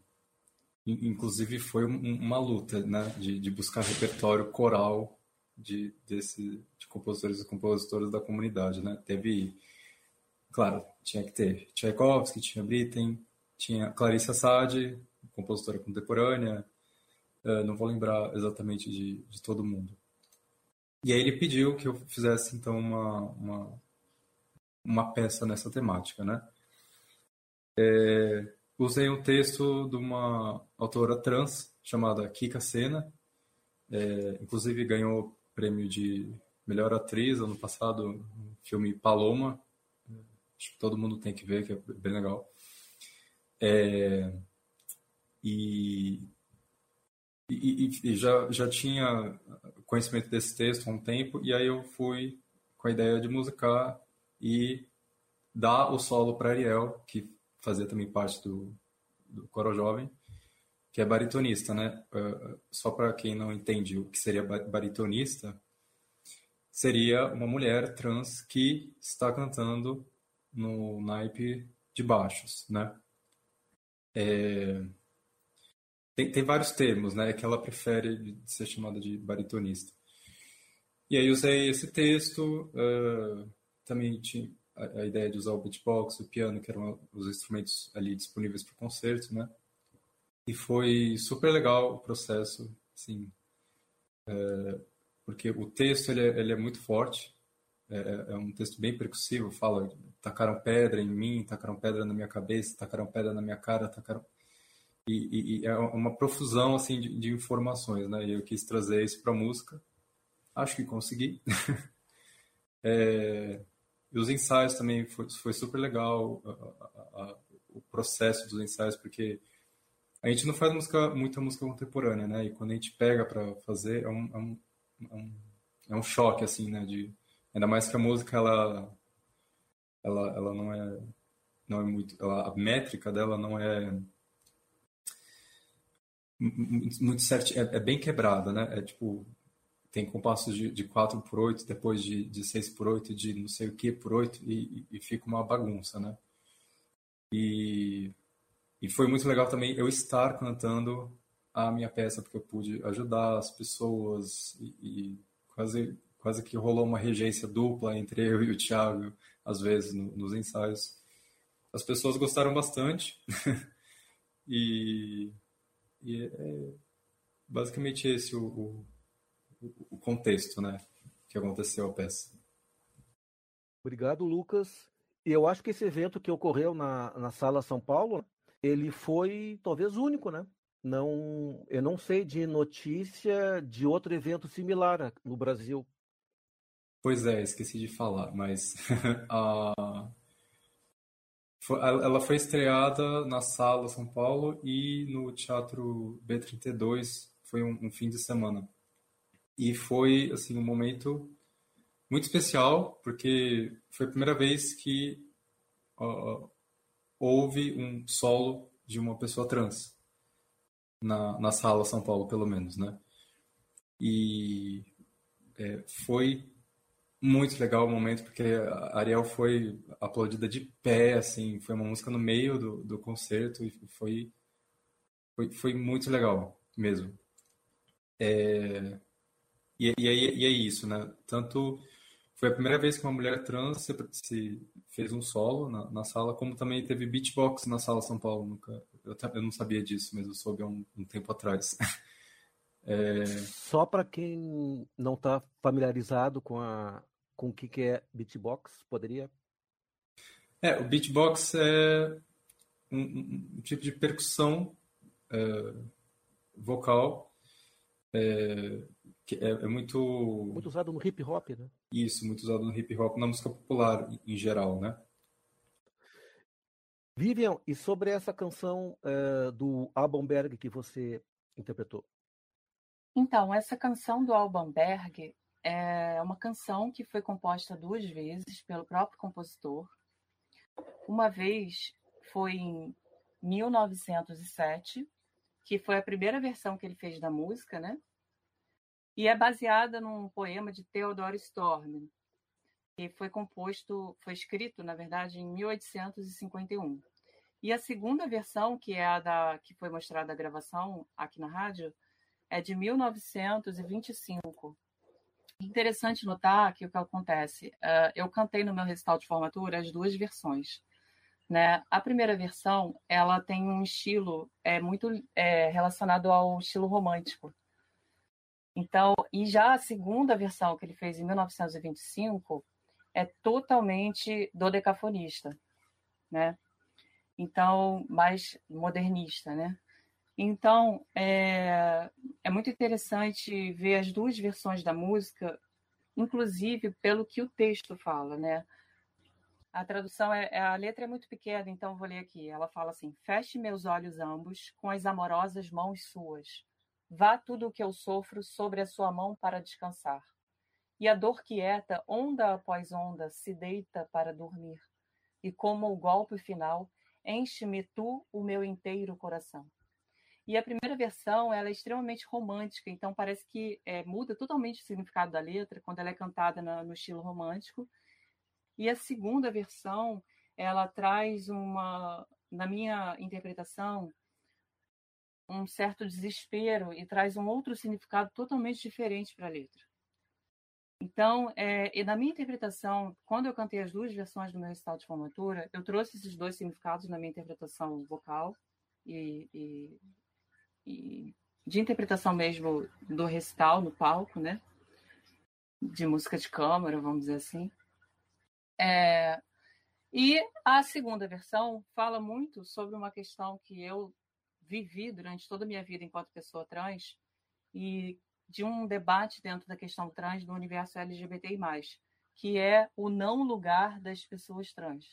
inclusive foi uma luta né, de, de buscar repertório coral de, desse, de compositores e compositoras da comunidade. Né? Teve... Claro, tinha que ter Tchaikovsky, tinha Britten, tinha Clarice Assad, compositora contemporânea, não vou lembrar exatamente de, de todo mundo. E aí ele pediu que eu fizesse, então, uma, uma, uma peça nessa temática, né? É, usei um texto de uma autora trans chamada Kika Sena, é, inclusive ganhou o prêmio de melhor atriz ano passado, no filme Paloma. Acho que todo mundo tem que ver, que é bem legal. É, e e, e já, já tinha conhecimento desse texto há um tempo, e aí eu fui com a ideia de musicar e dar o solo para Ariel, que fazia também parte do, do Coral Jovem, que é baritonista, né? Só para quem não entende o que seria baritonista, seria uma mulher trans que está cantando no naipe de baixos, né? É... Tem, tem vários termos, né? Que ela prefere ser chamada de baritonista. E aí usei esse texto, uh, também tinha a, a ideia de usar o beatbox, o piano, que eram os instrumentos ali disponíveis para o concerto, né? E foi super legal o processo, assim, uh, porque o texto ele é, ele é muito forte. É um texto bem percussivo, fala tacaram pedra em mim, tacaram pedra na minha cabeça, tacaram pedra na minha cara, tacaram... e, e é uma profusão assim, de, de informações, né? E eu quis trazer isso para a música. Acho que consegui. É, os ensaios também foi, foi super legal, a, a, a, o processo dos ensaios, porque a gente não faz música, muita música contemporânea, né? E quando a gente pega para fazer, é um, é, um, é, um, é um choque, assim, né? De, ainda mais que a música, ela, ela, ela não é, não é muito... Ela, a métrica dela não é... muito certo, é, é bem quebrada, né? É tipo... Tem compassos de, de quatro por oito, depois de, de seis por oito, de não sei o que por oito, e, e fica uma bagunça, né? E, e foi muito legal também eu estar cantando a minha peça, porque eu pude ajudar as pessoas, e, e quase, quase que rolou uma regência dupla entre eu e o Thiago, às vezes, no, nos ensaios. As pessoas gostaram bastante, e, e é basicamente esse o... o o contexto, né, que aconteceu a peça. Obrigado, Lucas. Eu acho que esse evento que ocorreu na, na Sala São Paulo, ele foi talvez único, né? Não, eu não sei de notícia de outro evento similar no Brasil. Pois é, esqueci de falar, mas a, ela foi estreada na Sala São Paulo e no Teatro B trinta e dois, foi um, um fim de semana. E foi, assim, um momento muito especial, porque foi a primeira vez que uh, houve um solo de uma pessoa trans na, na Sala São Paulo, pelo menos, né? E é, foi muito legal o momento, porque a Ariel foi aplaudida de pé, assim, foi uma música no meio do, do concerto e foi, foi, foi muito legal mesmo. É... E, e, e é isso, né? Tanto foi a primeira vez que uma mulher trans se, se fez um solo na, na sala, como também teve beatbox na Sala São Paulo. Nunca, eu, eu não sabia disso, mas eu soube há um, um tempo atrás. É... Só para quem não está familiarizado com, a, com o que, que é beatbox, poderia? É, o beatbox é um, um, um tipo de percussão é, vocal. É, é, é muito... Muito usado no hip-hop, né? Isso, muito usado no hip-hop, na música popular em geral, né? Vivian, e sobre essa canção uh, do Alban Berg que você interpretou? Então, essa canção do Alban Berg é uma canção que foi composta duas vezes pelo próprio compositor. Uma vez foi em mil novecentos e sete, que foi a primeira versão que ele fez da música, né? E é baseada num poema de Theodore Storm, que foi composto, foi escrito, na verdade, em mil oitocentos e cinquenta e um. E a segunda versão, que é a da que foi mostrada a gravação aqui na rádio, é de mil novecentos e vinte e cinco. Interessante notar que o que acontece, uh, eu cantei no meu recital de formatura as duas versões, né? A primeira versão, ela tem um estilo é muito é, relacionado ao estilo romântico. Então, e já a segunda versão que ele fez em mil novecentos e vinte e cinco é totalmente dodecafonista, né? Então, mais modernista, né? Então, é, é muito interessante ver as duas versões da música, inclusive pelo que o texto fala, né? A tradução, é, a letra é muito pequena, então eu vou ler aqui. Ela fala assim: feche meus olhos ambos com as amorosas mãos suas. Vá tudo o que eu sofro sobre a sua mão para descansar. E a dor quieta, onda após onda, se deita para dormir. E como o golpe final, enche-me tu o meu inteiro coração. E a primeira versão, ela é extremamente romântica, então parece que é, muda totalmente o significado da letra quando ela é cantada na, no estilo romântico. E a segunda versão, ela traz uma, na minha interpretação, um certo desespero e traz um outro significado totalmente diferente para a letra. Então, é, e na minha interpretação, quando eu cantei as duas versões do meu recital de formatura, eu trouxe esses dois significados na minha interpretação vocal e, e, e de interpretação mesmo do recital no palco, né? De música de câmara, vamos dizer assim. É, e a segunda versão fala muito sobre uma questão que eu vivi durante toda a minha vida enquanto pessoa trans e de um debate dentro da questão trans no universo L G B T I mais, que é o não lugar das pessoas trans.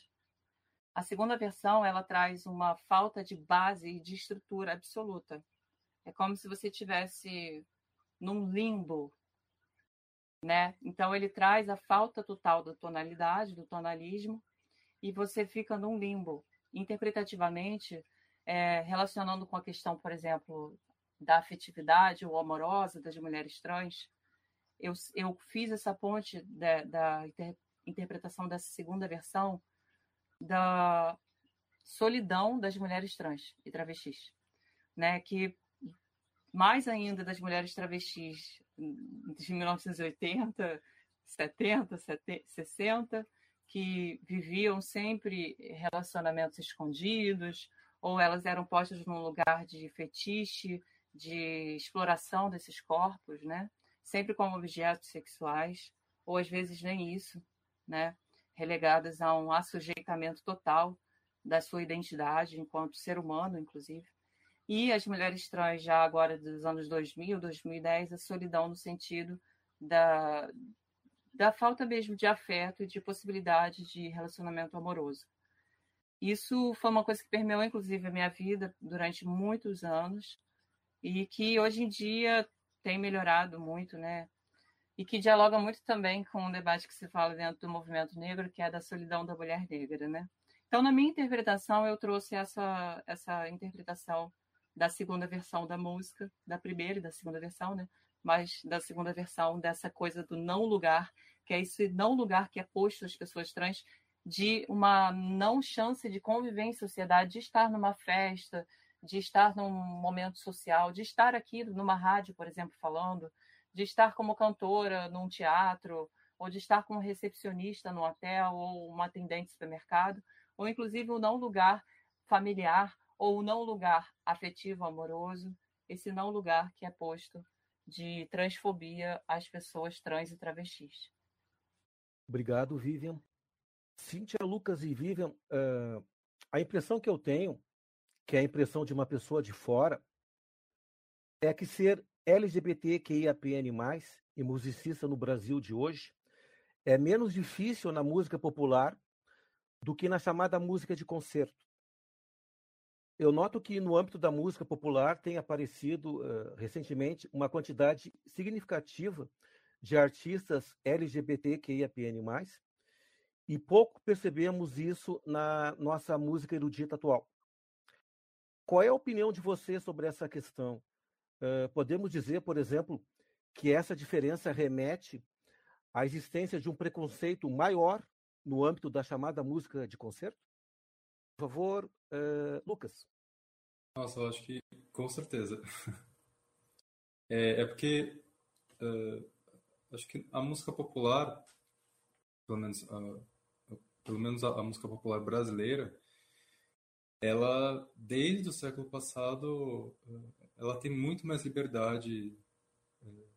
A segunda versão ela traz uma falta de base e de estrutura absoluta. É como se você tivesse num limbo, né? Então, ele traz a falta total da tonalidade, do tonalismo, e você fica num limbo. Interpretativamente, é, relacionando com a questão, por exemplo, da afetividade ou amorosa das mulheres trans, eu, eu fiz essa ponte da, da inter, interpretação dessa segunda versão da solidão das mulheres trans e travestis, né? Que mais ainda das mulheres travestis de mil novecentos e oitenta, setenta, sessenta, que viviam sempre relacionamentos escondidos, ou elas eram postas num lugar de fetiche, de exploração desses corpos, né? Sempre como objetos sexuais, ou às vezes nem isso, né? Relegadas a um assujeitamento total da sua identidade enquanto ser humano, inclusive. E as mulheres trans, já agora dos anos dois mil, dois mil e dez, a solidão no sentido da, da falta mesmo de afeto e de possibilidade de relacionamento amoroso. Isso foi uma coisa que permeou, inclusive, a minha vida durante muitos anos e que hoje em dia tem melhorado muito, né? E que dialoga muito também com um debate que se fala dentro do movimento negro, que é da solidão da mulher negra, né? Então, na minha interpretação, eu trouxe essa, essa interpretação da segunda versão da música, da primeira e da segunda versão, né? Mas da segunda versão dessa coisa do não lugar, que é esse não lugar que é posto às pessoas trans, de uma não chance de conviver em sociedade, de estar numa festa, de estar num momento social, de estar aqui numa rádio, por exemplo, falando, de estar como cantora num teatro, ou de estar como recepcionista num hotel, ou uma atendente de supermercado, ou inclusive o não lugar familiar, ou o não lugar afetivo, amoroso, esse não lugar que é posto de transfobia às pessoas trans e travestis. Obrigado, Vivian. Cíntia, Lucas e Vivian, uh, a impressão que eu tenho, que é a impressão de uma pessoa de fora, é que ser L G B T Q I A P N mais, e musicista no Brasil de hoje, é menos difícil na música popular do que na chamada música de concerto. Eu noto que no âmbito da música popular tem aparecido uh, recentemente uma quantidade significativa de artistas L G B T Q I A P N mais, e pouco percebemos isso na nossa música erudita atual. Qual é a opinião de você sobre essa questão? Uh, podemos dizer, por exemplo, que essa diferença remete à existência de um preconceito maior no âmbito da chamada música de concerto? Por favor, uh, Lucas. Nossa, eu acho que com certeza. É, é porque uh, acho que a música popular, pelo menos, uh, pelo menos a, a música popular brasileira, ela, desde o século passado, uh, ela tem muito mais liberdade, uh,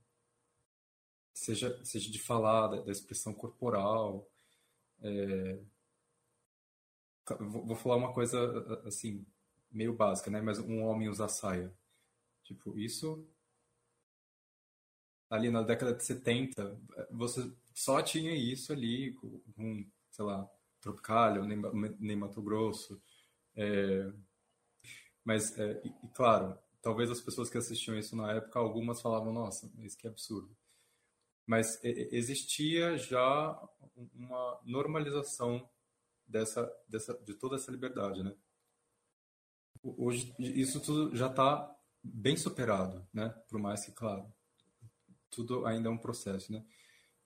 seja, seja de falar, da, da expressão corporal. É... Vou falar uma coisa, assim, meio básica, né? Mas um homem usar saia. Tipo, isso... Ali na década de setenta, você só tinha isso ali com, sei lá, Tropicália, nem Mato Grosso. É... Mas, é, e, e claro, talvez as pessoas que assistiam isso na época, algumas falavam, nossa, isso que é absurdo. Mas existia já uma normalização dessa, dessa, de toda essa liberdade, né? Hoje, isso tudo já está bem superado, né? Por mais que, claro, tudo ainda é um processo, né?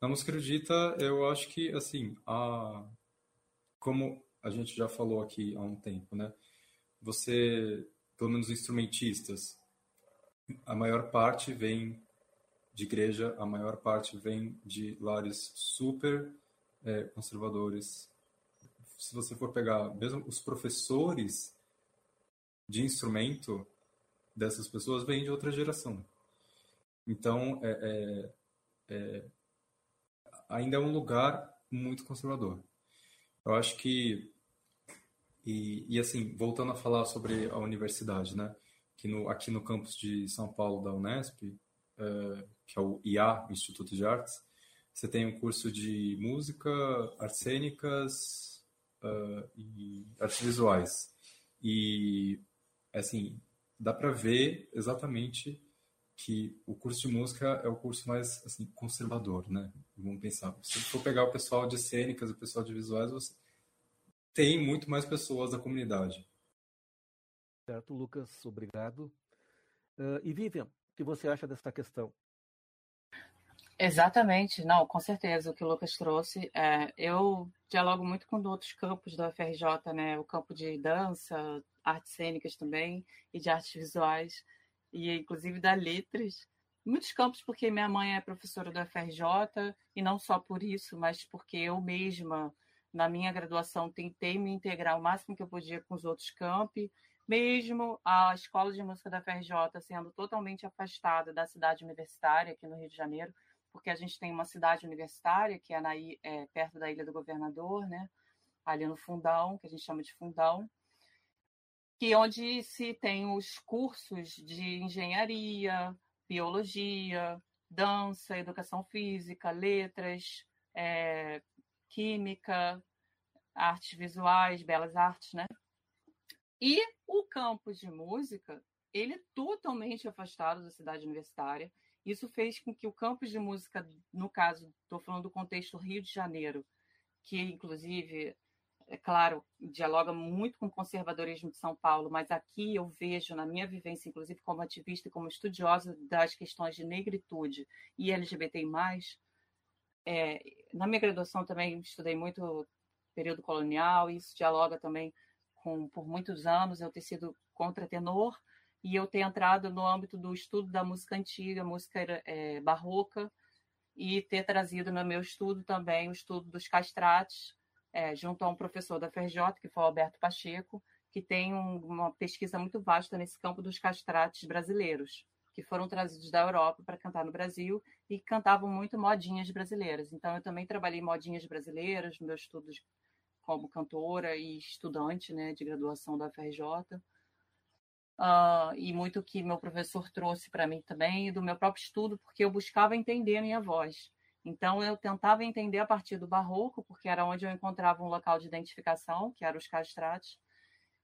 Na música erudita, eu acho que, assim, a... como a gente já falou aqui há um tempo, né? Você, pelo menos instrumentistas, a maior parte vem... de igreja, a maior parte vem de lares super é, conservadores. Se você for pegar mesmo os professores de instrumento dessas pessoas, vêm de outra geração. Então, é, é, é, ainda é um lugar muito conservador. Eu acho que... E, e assim, voltando a falar sobre a universidade, né? que no, aqui no campus de São Paulo da Unesp, é, que é o I A, Instituto de Artes, você tem um curso de música, artes cênicas uh, e artes visuais. E, assim, dá para ver exatamente que o curso de música é o curso mais assim, conservador, né? Vamos pensar, se for pegar o pessoal de cênicas, o pessoal de visuais, você tem muito mais pessoas da comunidade. Certo, Lucas, obrigado. Uh, e Vivian, o que você acha dessa questão? Exatamente, não, com certeza, o que o Lucas trouxe, é, eu dialogo muito com outros campos da U F R J, né, o campo de dança, artes cênicas também, e de artes visuais, e inclusive da letras, muitos campos porque minha mãe é professora da U F R J, e não só por isso, mas porque eu mesma, na minha graduação, tentei me integrar o máximo que eu podia com os outros campos, mesmo a Escola de Música da U F R J sendo totalmente afastada da cidade universitária aqui no Rio de Janeiro, porque a gente tem uma cidade universitária, que é, na, é perto da Ilha do Governador, né? Ali no Fundão, que a gente chama de Fundão, que onde se tem os cursos de engenharia, biologia, dança, educação física, letras, é, química, artes visuais, belas artes, né? E o campo de música, ele é totalmente afastado da cidade universitária. Isso fez com que o campus de música, no caso, estou falando do contexto Rio de Janeiro, que, inclusive, é claro, dialoga muito com o conservadorismo de São Paulo, mas aqui eu vejo, na minha vivência, inclusive como ativista e como estudiosa das questões de negritude e L G B T mais, é, na minha graduação também estudei muito período colonial, e isso dialoga também com, por muitos anos, eu ter sido contratenor, e eu ter entrado no âmbito do estudo da música antiga, música é, barroca, e ter trazido no meu estudo também o estudo dos castrates, é, junto a um professor da U F R J, que foi o Alberto Pacheco, que tem um, uma pesquisa muito vasta nesse campo dos castrates brasileiros, que foram trazidos da Europa para cantar no Brasil e cantavam muito modinhas brasileiras. Então, eu também trabalhei modinhas brasileiras no meu estudo como cantora e estudante, né, de graduação da U F R J. Uh, e muito que meu professor trouxe para mim também, e do meu próprio estudo, porque eu buscava entender a minha voz. Então, eu tentava entender a partir do barroco, porque era onde eu encontrava um local de identificação, que eram os castrates,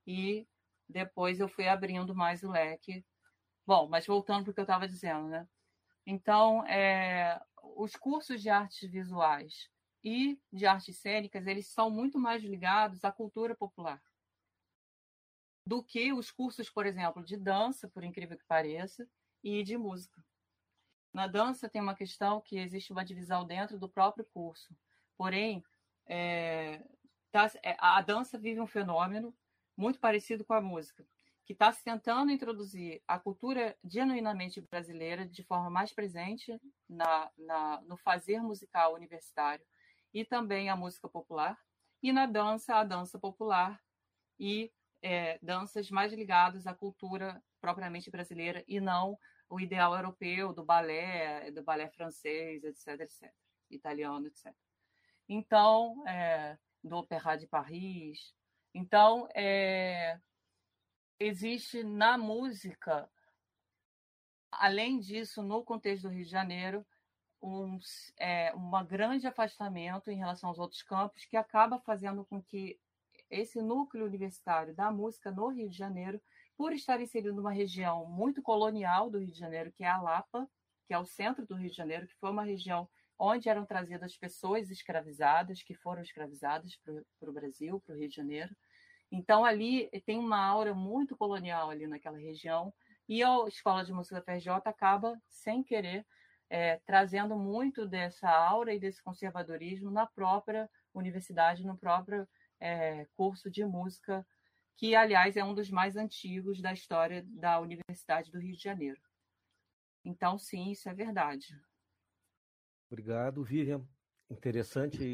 e depois eu fui abrindo mais o leque. Bom, mas voltando para o que eu estava dizendo, né? Então, é, os cursos de artes visuais e de artes cênicas, eles são muito mais ligados à cultura popular do que os cursos, por exemplo, de dança, por incrível que pareça, e de música. Na dança tem uma questão que existe uma divisão dentro do próprio curso. Porém, é, tá, a dança vive um fenômeno muito parecido com a música, que está se tentando introduzir a cultura genuinamente brasileira de forma mais presente na, na, no fazer musical universitário e também a música popular. E na dança, a dança popular e É, danças mais ligadas à cultura propriamente brasileira e não o ideal europeu do balé, do balé francês, etc, etc, italiano, et cetera. Então, é, do Opéra de Paris. Então, é, existe na música, além disso, no contexto do Rio de Janeiro, um é, uma grande afastamento em relação aos outros campos que acaba fazendo com que esse núcleo universitário da música no Rio de Janeiro, por estar inserido numa região muito colonial do Rio de Janeiro, que é a Lapa, que é o centro do Rio de Janeiro, que foi uma região onde eram trazidas pessoas escravizadas, que foram escravizadas para o Brasil, para o Rio de Janeiro. Então, ali tem uma aura muito colonial ali naquela região, e a Escola de Música da U F R J acaba, sem querer, é, trazendo muito dessa aura e desse conservadorismo na própria universidade, no próprio É, curso de música, que, aliás, é um dos mais antigos da história da Universidade do Rio de Janeiro. Então, sim, isso é verdade. Obrigado, Vivian. Interessante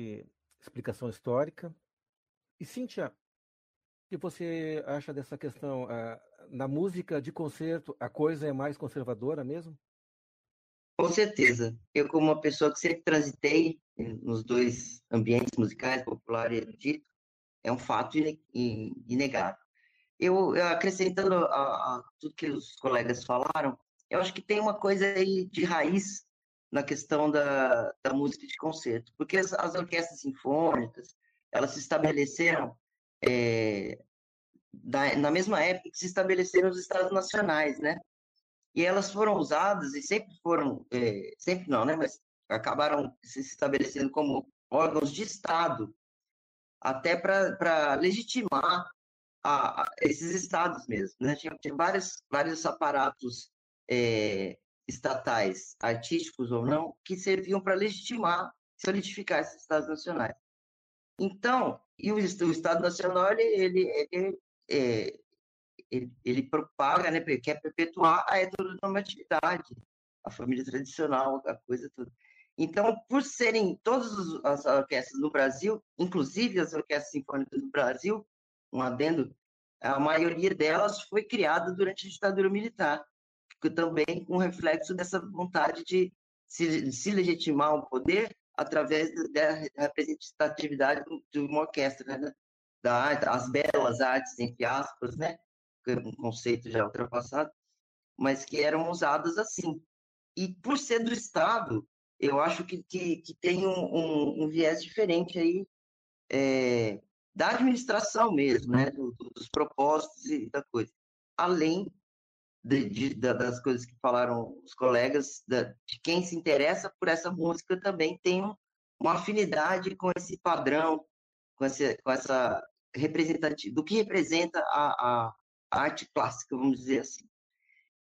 explicação histórica. E, Cíntia, o que você acha dessa questão? Na música de concerto, a coisa é mais conservadora mesmo? Com certeza. Eu, como uma pessoa que sempre transitei nos dois ambientes musicais, popular e erudito, é um fato inegável. Eu, acrescentando a, a tudo que os colegas falaram, eu acho que tem uma coisa aí de raiz na questão da, da música de concerto, porque as, as orquestras sinfônicas, elas se estabeleceram é, da, na mesma época que se estabeleceram os estados nacionais, né? E elas foram usadas, e sempre foram, é, sempre não, né? Mas acabaram se estabelecendo como órgãos de estado, até para legitimar a, a esses estados mesmo, né? Tinha, tinha vários, vários aparatos é, estatais, artísticos ou não, que serviam para legitimar, solidificar esses estados nacionais. Então, e o, o Estado Nacional, ele, ele, ele, ele, ele propaga, né, quer perpetuar a heteronormatividade, a família tradicional, a coisa toda. Então, por serem todas as orquestras do Brasil, inclusive as orquestras sinfônicas do Brasil, um adendo, a maioria delas foi criada durante a ditadura militar, também com reflexo dessa vontade de se, de se legitimar o poder através da representatividade de uma orquestra, né? Da, das belas artes, entre aspas, né? Um conceito já ultrapassado, mas que eram usadas assim. E por ser do Estado, eu acho que, que, que tem um, um, um viés diferente aí, é, da administração mesmo, né? Do, do, dos propósitos e da coisa. Além de, de, das coisas que falaram os colegas, da, de quem se interessa por essa música também tem uma afinidade com esse padrão, com, esse, com essa representatividade, do que representa a, a, a arte clássica, vamos dizer assim.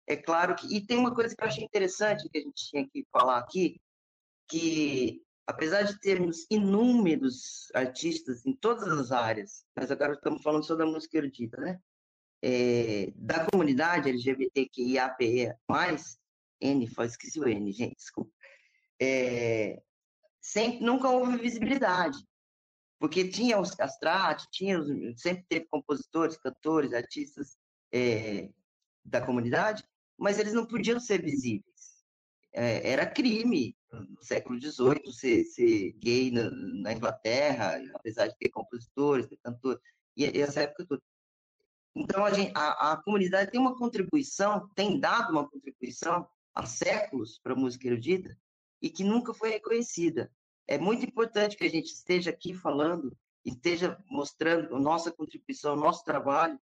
É claro que... E tem uma coisa que eu achei interessante que a gente tinha que falar aqui, que apesar de termos inúmeros artistas em todas as áreas, mas agora estamos falando só da música erudita, né? É, da comunidade L G B T Q I A P E mais, N, esqueci o N, gente, desculpa. É, sempre, nunca houve visibilidade, porque tinha os castrates, tinha os, sempre teve compositores, cantores, artistas é, da comunidade, mas eles não podiam ser visíveis. É, era crime no século dezoito ser, ser gay na, na Inglaterra, apesar de ter compositores, ter cantores, e, e essa época toda. Então, a, gente, a, a comunidade tem uma contribuição, tem dado uma contribuição há séculos para a música erudita e que nunca foi reconhecida. É muito importante que a gente esteja aqui falando, esteja mostrando a nossa contribuição, o nosso trabalho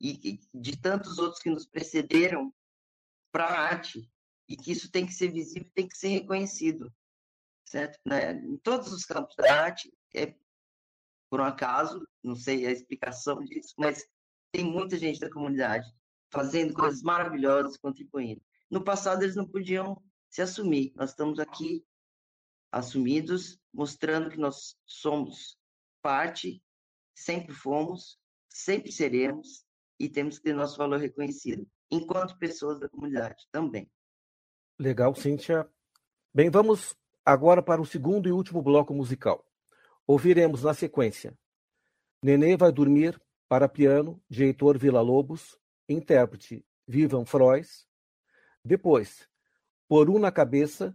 e, e de tantos outros que nos precederam para a arte, e que isso tem que ser visível, tem que ser reconhecido, certo? Né? Em todos os campos da arte, é, por um acaso, não sei a explicação disso, mas tem muita gente da comunidade fazendo coisas maravilhosas, contribuindo. No passado, eles não podiam se assumir. Nós estamos aqui assumidos, mostrando que nós somos parte, sempre fomos, sempre seremos, e temos que ter nosso valor reconhecido, enquanto pessoas da comunidade também. Legal, Cíntia. Bem, vamos agora para o segundo e último bloco musical. Ouviremos na sequência Nenê Vai Dormir, para piano, de Heitor Villa-Lobos, intérprete Vivian Fróes. Depois, Por Um na Cabeça,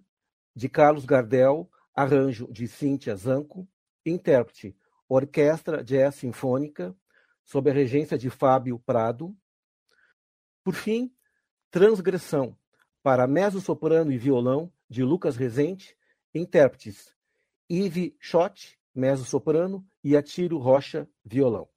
de Carlos Gardel, arranjo de Cíntia Zanco, intérprete Orquestra Jazz Sinfônica, sob a regência de Fábio Prado. Por fim, Transgressão, para mezzo-soprano e violão, de Lucas Rezende, intérpretes Ive Schott, mezzo-soprano, e Atílio Rocha, violão.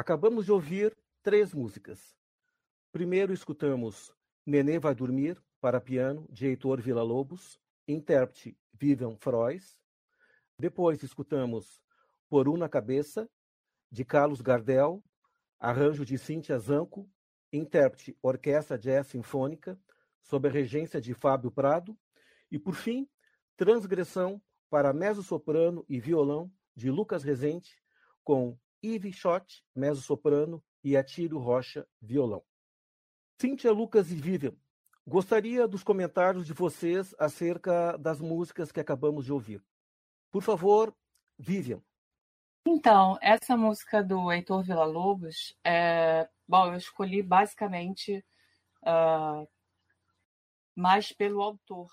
Acabamos de ouvir três músicas. Primeiro escutamos Nenê Vai Dormir, para piano, de Heitor Villa-Lobos, intérprete Vivian Fróes. Depois escutamos Por Uma Cabeça, de Carlos Gardel, arranjo de Cíntia Zanco, intérprete Orquestra Jazz Sinfônica, sob a regência de Fábio Prado. E, por fim, Transgressão para mezzo-soprano e violão, de Lucas Rezende, com Ive Schott, mezzo-soprano, e Atílio Rocha, violão. Cíntia, Lucas e Vivian, gostaria dos comentários de vocês acerca das músicas que acabamos de ouvir. Por favor, Vivian. Então, essa música do Heitor Villa-Lobos, é... bom, eu escolhi basicamente uh... mais pelo autor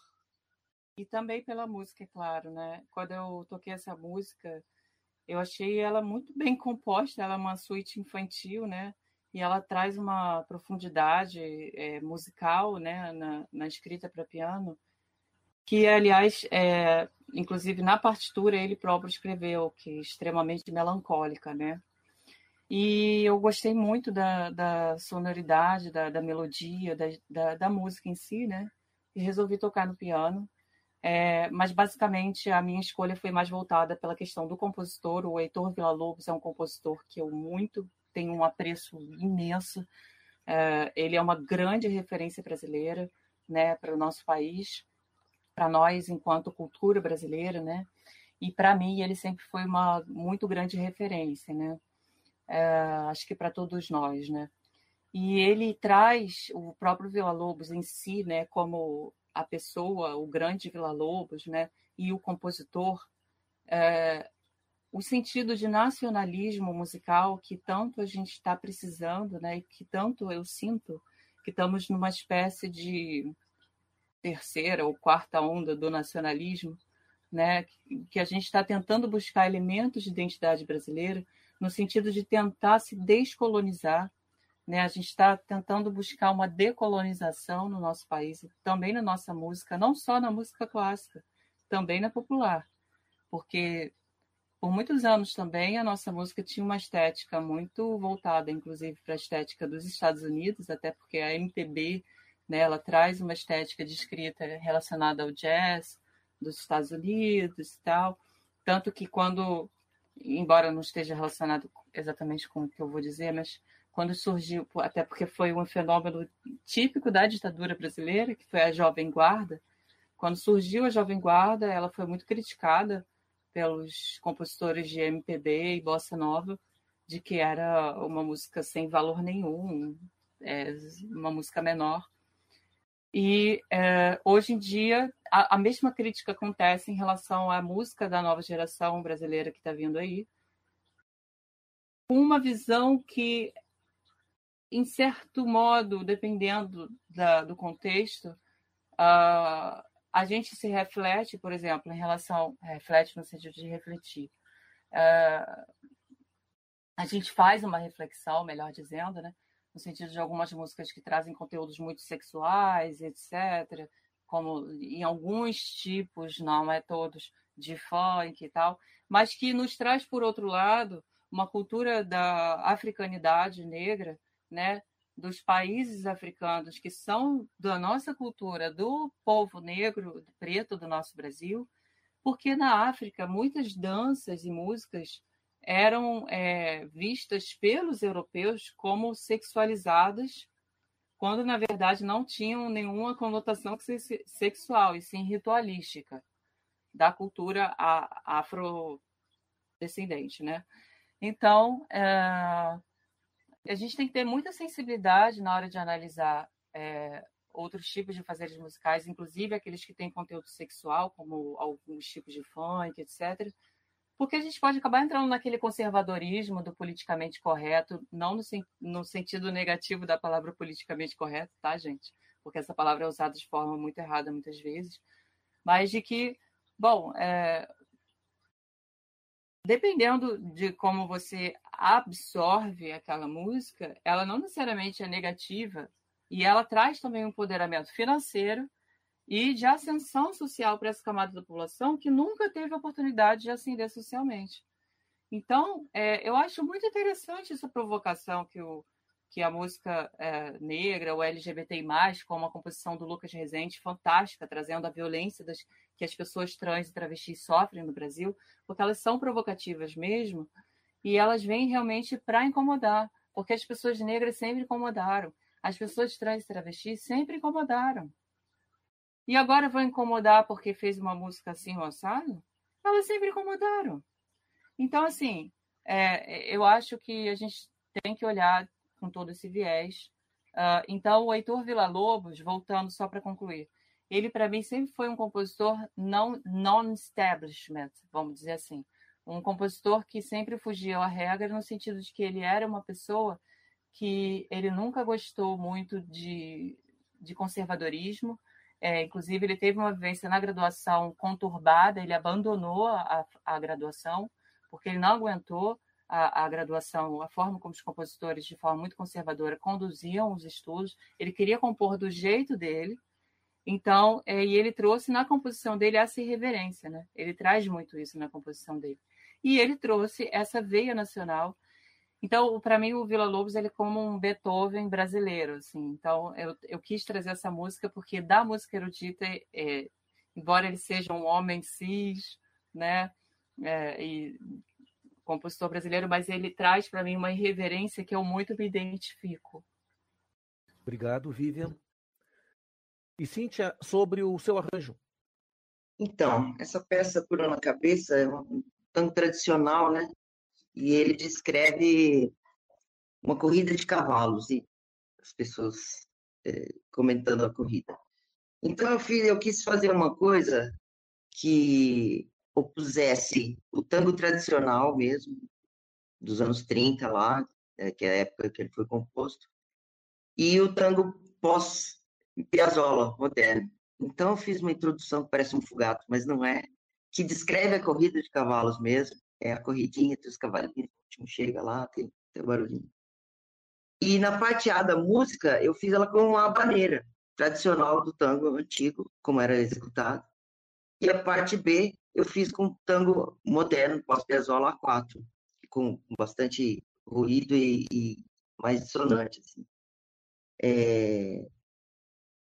e também pela música, é claro, né? Quando eu toquei essa música, eu achei ela muito bem composta, ela é uma suíte infantil, né? E ela traz uma profundidade é, musical, né, na, na escrita para piano, que, aliás, é, inclusive na partitura ele próprio escreveu, que é extremamente melancólica, né? E eu gostei muito da, da sonoridade, da, da melodia, da, da, da música em si, né? E resolvi tocar no piano. É, mas, basicamente, a minha escolha foi mais voltada pela questão do compositor. O Heitor Villa-Lobos é um compositor que eu muito... tem um apreço imenso, é, ele é uma grande referência brasileira, né, para o nosso país, para nós enquanto cultura brasileira, né, e para mim ele sempre foi uma muito grande referência, né, é, acho que para todos nós, né, e ele traz o próprio Villa-Lobos em si, né, como a pessoa, o grande Villa-Lobos, né, e o compositor, é, o sentido de nacionalismo musical que tanto a gente está precisando, né, e que tanto eu sinto que estamos numa espécie de terceira ou quarta onda do nacionalismo, né, que a gente está tentando buscar elementos de identidade brasileira no sentido de tentar se descolonizar, né, a gente está tentando buscar uma decolonização no nosso país, também na nossa música, não só na música clássica, também na popular, porque... por muitos anos também, a nossa música tinha uma estética muito voltada, inclusive, para a estética dos Estados Unidos, até porque a M P B, né, ela traz uma estética de escrita relacionada ao jazz dos Estados Unidos e tal. Tanto que quando, embora não esteja relacionado exatamente com o que eu vou dizer, mas quando surgiu, até porque foi um fenômeno típico da ditadura brasileira, que foi a Jovem Guarda, quando surgiu a Jovem Guarda, ela foi muito criticada pelos compositores de M P B e bossa nova, de que era uma música sem valor nenhum, é, uma música menor. E é, hoje em dia, a, a mesma crítica acontece em relação à música da nova geração brasileira que está vindo aí, com uma visão que, em certo modo, dependendo da, do contexto, a A gente se reflete, por exemplo, em relação... Reflete no sentido de refletir. Uh, a gente faz uma reflexão, melhor dizendo, né? No sentido de algumas músicas que trazem conteúdos muito sexuais, etcétera. Como em alguns tipos, não é todos, de funk e tal. Mas que nos traz, por outro lado, uma cultura da africanidade negra, né? Dos países africanos que são da nossa cultura, do povo negro, preto do nosso Brasil, porque na África muitas danças e músicas eram é, vistas pelos europeus como sexualizadas, quando na verdade não tinham nenhuma conotação sexual, e sim ritualística, da cultura afrodescendente, né? Então... É... a gente tem que ter muita sensibilidade na hora de analisar é, outros tipos de fazeres musicais, inclusive aqueles que têm conteúdo sexual, como alguns tipos de funk, etcétera. Porque a gente pode acabar entrando naquele conservadorismo do politicamente correto, não no, no sentido negativo da palavra politicamente correto, tá, gente? Porque essa palavra é usada de forma muito errada muitas vezes. Mas de que, bom... É, dependendo de como você absorve aquela música, ela não necessariamente é negativa e ela traz também um empoderamento financeiro e de ascensão social para essa camada da população que nunca teve a oportunidade de ascender socialmente. Então, é, eu acho muito interessante essa provocação que, o, que a música é, negra, o L G B T I mais, como a composição do Lucas Rezende, fantástica, trazendo a violência das, que as pessoas trans e travestis sofrem no Brasil, porque elas são provocativas mesmo, e elas vêm realmente para incomodar, porque as pessoas negras sempre incomodaram, as pessoas trans e travestis sempre incomodaram. E agora vão incomodar porque fez uma música assim, o assado? Elas sempre incomodaram. Então, assim, é, eu acho que a gente tem que olhar com todo esse viés. Uh, então, o Heitor Villa-Lobos, voltando só para concluir, ele, para mim, sempre foi um compositor não, non-establishment, vamos dizer assim. Um compositor que sempre fugia à regra, no sentido de que ele era uma pessoa que ele nunca gostou muito de, de conservadorismo. É, inclusive, ele teve uma vivência na graduação conturbada, ele abandonou a, a graduação, porque ele não aguentou a, a graduação, a forma como os compositores, de forma muito conservadora, conduziam os estudos. Ele queria compor do jeito dele, então, é, e ele trouxe na composição dele essa irreverência, né? Ele traz muito isso na composição dele. E ele trouxe essa veia nacional. Então, para mim, o Villa-Lobos ele é como um Beethoven brasileiro, assim. Então, eu, eu quis trazer essa música, porque da música erudita, é, embora ele seja um homem cis, né? É, e compositor brasileiro, mas ele traz para mim uma irreverência que eu muito me identifico. Obrigado, Vivian. E, Cíntia, sobre o seu arranjo. Então, essa peça, Por Uma Cabeça, é um tango tradicional, né? E ele descreve uma corrida de cavalos e as pessoas é, comentando a corrida. Então, eu, fiz, eu quis fazer uma coisa que opusesse o tango tradicional mesmo, dos anos trinta lá, que é a época que ele foi composto, e o tango pós-Piazzolla, moderno. Então, eu fiz uma introdução que parece um fugato, mas não é, que descreve a corrida de cavalos mesmo, é a corridinha entre os cavalinhos, o último chega lá, tem, tem barulhinho. E na parte A da música, eu fiz ela com uma habaneira, tradicional do tango antigo, como era executado, e a parte B, eu fiz com um tango moderno, pós-Piazzolla A quatro, com bastante ruído e, e mais dissonante. Assim. É,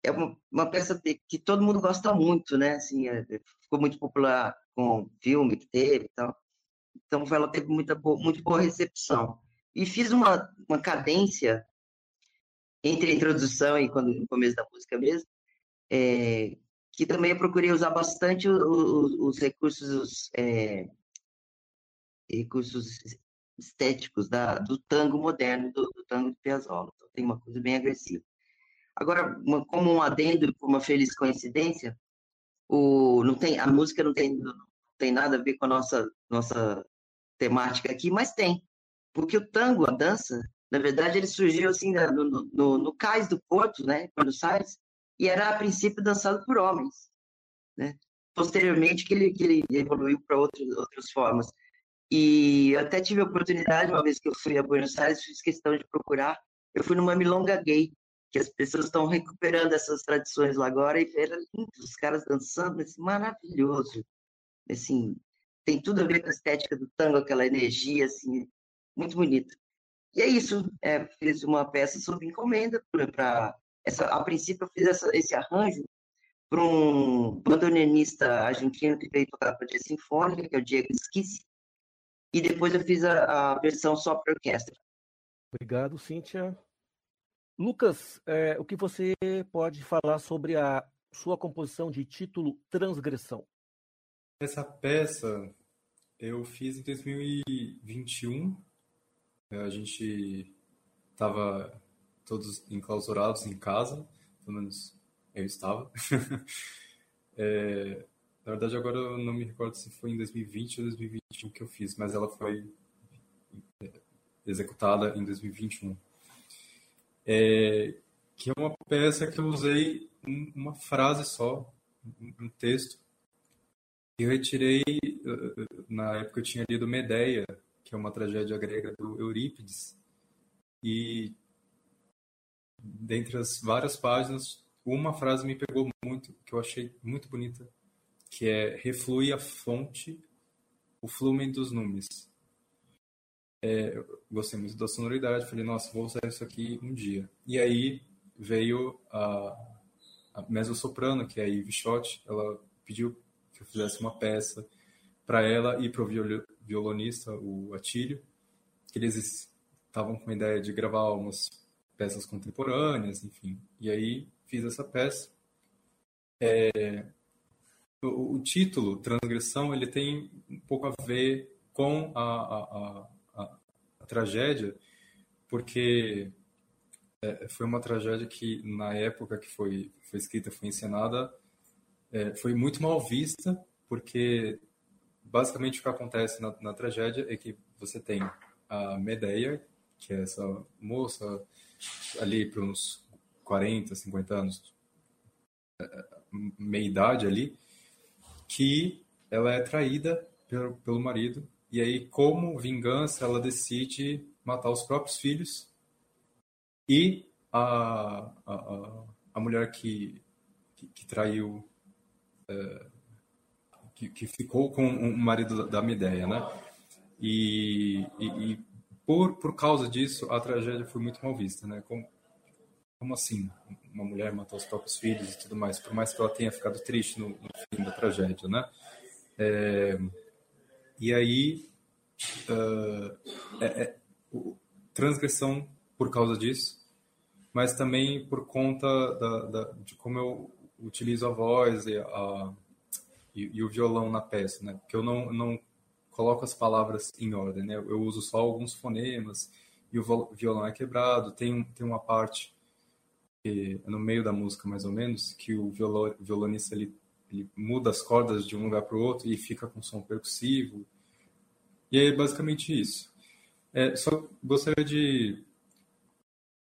é uma, uma peça que todo mundo gosta muito, né? Assim, é, ficou muito popular com o filme que teve e tal. Então, ela teve muita, muito boa recepção. E fiz uma, uma cadência entre a introdução e quando, no começo da música mesmo, é, que também eu procurei usar bastante os, os recursos, os, é, recursos estéticos da, do tango moderno, do, do tango de Piazzolla. Então, tem uma coisa bem agressiva. Agora, uma, como um adendo, uma feliz coincidência, o, não tem, a música não tem, não tem nada a ver com a nossa, nossa temática aqui, mas tem. Porque o tango, a dança, na verdade, ele surgiu assim no, no, no cais do Porto, né, Buenos Aires, e era, a princípio, dançado por homens, né? Posteriormente, que ele, que ele evoluiu para outras formas. E eu até tive a oportunidade, uma vez que eu fui a Buenos Aires, fiz questão de procurar, eu fui numa milonga gay, que as pessoas estão recuperando essas tradições lá agora, e era lindo, os caras dançando, assim, maravilhoso. Assim, tem tudo a ver com a estética do tango, aquela energia, assim, muito bonito. E é isso, é, fiz uma peça sob encomenda para... Essa, a princípio, eu fiz essa, esse arranjo para um bandoneonista argentino que veio tocar para a Jazz Sinfônica, que é o Diego de Jesus, e depois eu fiz a, a versão só para orquestra. Obrigado, Cíntia. Lucas, é, o que você pode falar sobre a sua composição de título Transgressão? Essa peça eu fiz em dois mil e vinte e um. A gente estava... todos enclausurados em casa, pelo menos eu estava. é, na verdade, agora eu não me recordo se foi em dois mil e vinte ou dois mil e vinte e um que eu fiz, mas ela foi executada em dois mil e vinte e um. É, que é uma peça que eu usei um, uma frase só, um texto, que eu retirei, na época eu tinha lido Medeia, que é uma tragédia grega do Eurípides, e dentre as várias páginas, uma frase me pegou muito, que eu achei muito bonita, que é: reflui a fonte, o flumen dos numes. é, eu gostei muito da sonoridade, falei, nossa, vou usar isso aqui um dia. E aí veio a, a mezzo-soprano, que é a Ive Schott, ela pediu que eu fizesse uma peça para ela e para o violonista, o Atílio, que eles estavam com a ideia de gravar umas peças contemporâneas, enfim. E aí fiz essa peça. É, o, o título, Transgressão, ele tem um pouco a ver com a, a, a, a, a tragédia, porque é, foi uma tragédia que, na época que foi, foi escrita, foi encenada, é, foi muito mal vista, porque... Basicamente, o que acontece na, na tragédia é que você tem a Medeia, que é essa moça ali para uns quarenta, cinquenta anos, meia-idade ali, que ela é traída pelo, pelo marido. E aí, como vingança, ela decide matar os próprios filhos. E a, a, a mulher que, que, que traiu... É, Que, que ficou com o marido da Medeia, né? E, e, e por, por causa disso, a tragédia foi muito mal vista, né? Como, como assim? Uma mulher matou os próprios filhos e tudo mais, por mais que ela tenha ficado triste no, no fim da tragédia, né? É, e aí, uh, é, é, transgressão por causa disso, mas também por conta da, da, de como eu utilizo a voz e a... E, e o violão na peça, né? Porque eu não, não coloco as palavras em ordem, né? Eu uso só alguns fonemas e o violão é quebrado. Tem, tem uma parte que, no meio da música, mais ou menos, que o violão, violonista ele, ele muda as cordas de um lugar para o outro e fica com som percussivo. E é basicamente isso. É, só gostaria de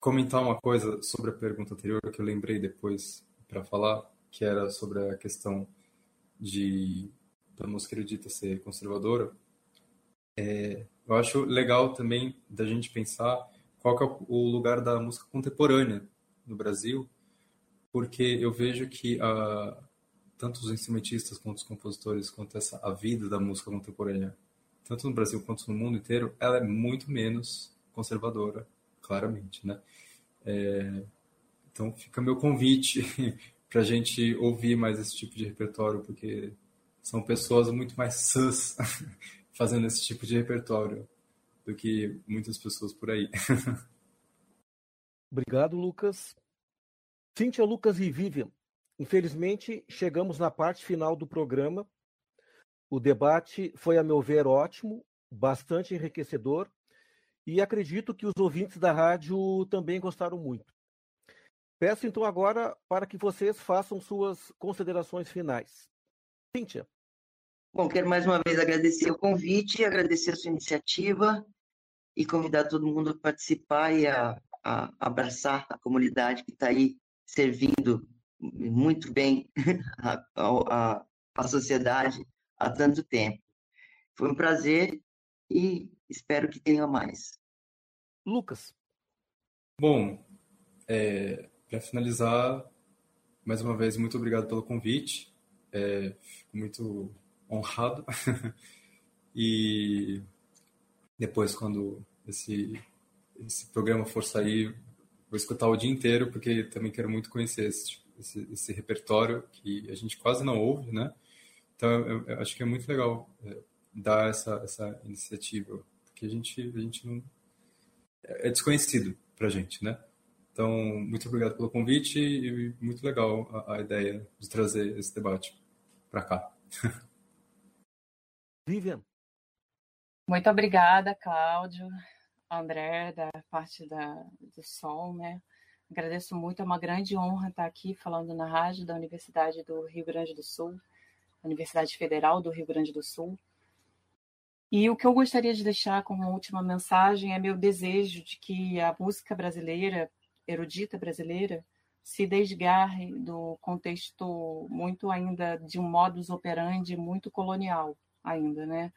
comentar uma coisa sobre a pergunta anterior que eu lembrei depois para falar, que era sobre a questão... de da música erudita ser conservadora. É, eu acho legal também da gente pensar qual que é o lugar da música contemporânea no Brasil, porque eu vejo que a, tanto os instrumentistas quanto os compositores, quanto essa, a vida da música contemporânea, tanto no Brasil quanto no mundo inteiro, ela é muito menos conservadora, claramente, né? É, então fica meu convite... para a gente ouvir mais esse tipo de repertório, porque são pessoas muito mais sãs fazendo esse tipo de repertório do que muitas pessoas por aí. Obrigado, Lucas. Cíntia, Lucas e Vivian, infelizmente chegamos na parte final do programa. O debate foi, a meu ver, ótimo, bastante enriquecedor, e acredito que os ouvintes da rádio também gostaram muito. Peço, então, agora para que vocês façam suas considerações finais. Cíntia. Bom, quero mais uma vez agradecer o convite, agradecer a sua iniciativa e convidar todo mundo a participar e a, a abraçar a comunidade que está aí servindo muito bem a, a, a sociedade há tanto tempo. Foi um prazer e espero que tenha mais. Lucas. Bom, é... para finalizar, mais uma vez, muito obrigado pelo convite. É, fico muito honrado. E depois, quando esse, esse programa for sair, vou escutar o dia inteiro, porque também quero muito conhecer esse, esse, esse repertório que a gente quase não ouve, né? Então, eu, eu acho que é muito legal é, dar essa, essa iniciativa, porque a gente, a gente não... é desconhecido para a gente, né? Então, muito obrigado pelo convite e muito legal a, a ideia de trazer esse debate para cá. Vivian. Muito obrigada, Cláudio, André, da parte da, do som, né? Agradeço muito, é uma grande honra estar aqui falando na rádio da Universidade do Rio Grande do Sul, Universidade Federal do Rio Grande do Sul. E o que eu gostaria de deixar como última mensagem é meu desejo de que a música brasileira, erudita brasileira, se desgarre do contexto muito ainda de um modus operandi muito colonial ainda, né?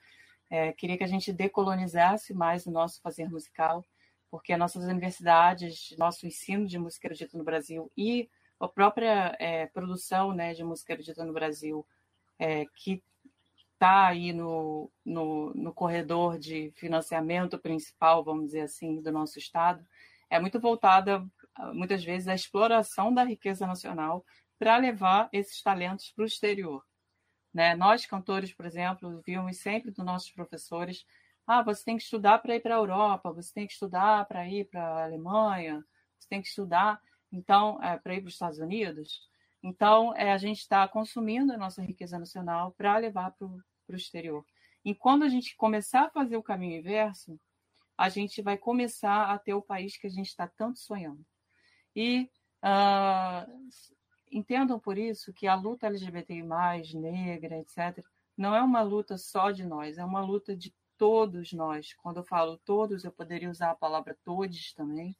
É, queria que a gente decolonizasse mais o nosso fazer musical, porque as nossas universidades, nosso ensino de música erudita no Brasil e a própria é, produção, né, de música erudita no Brasil, é, que está aí no, no, no corredor de financiamento principal, vamos dizer assim, do nosso Estado, é muito voltada, muitas vezes, à exploração da riqueza nacional para levar esses talentos para o exterior. Né? Nós, cantores, por exemplo, vimos sempre dos nossos professores, ah, você tem que estudar para ir para a Europa, você tem que estudar para ir para a Alemanha, você tem que estudar então é, para ir para os Estados Unidos. Então, é, a gente está consumindo a nossa riqueza nacional para levar para o exterior. E quando a gente começar a fazer o caminho inverso, a gente vai começar a ter o país que a gente está tanto sonhando. E uh, entendam por isso que a luta L G B T I mais, negra, etcétera, não é uma luta só de nós, é uma luta de todos nós. Quando eu falo todos, eu poderia usar a palavra todes também.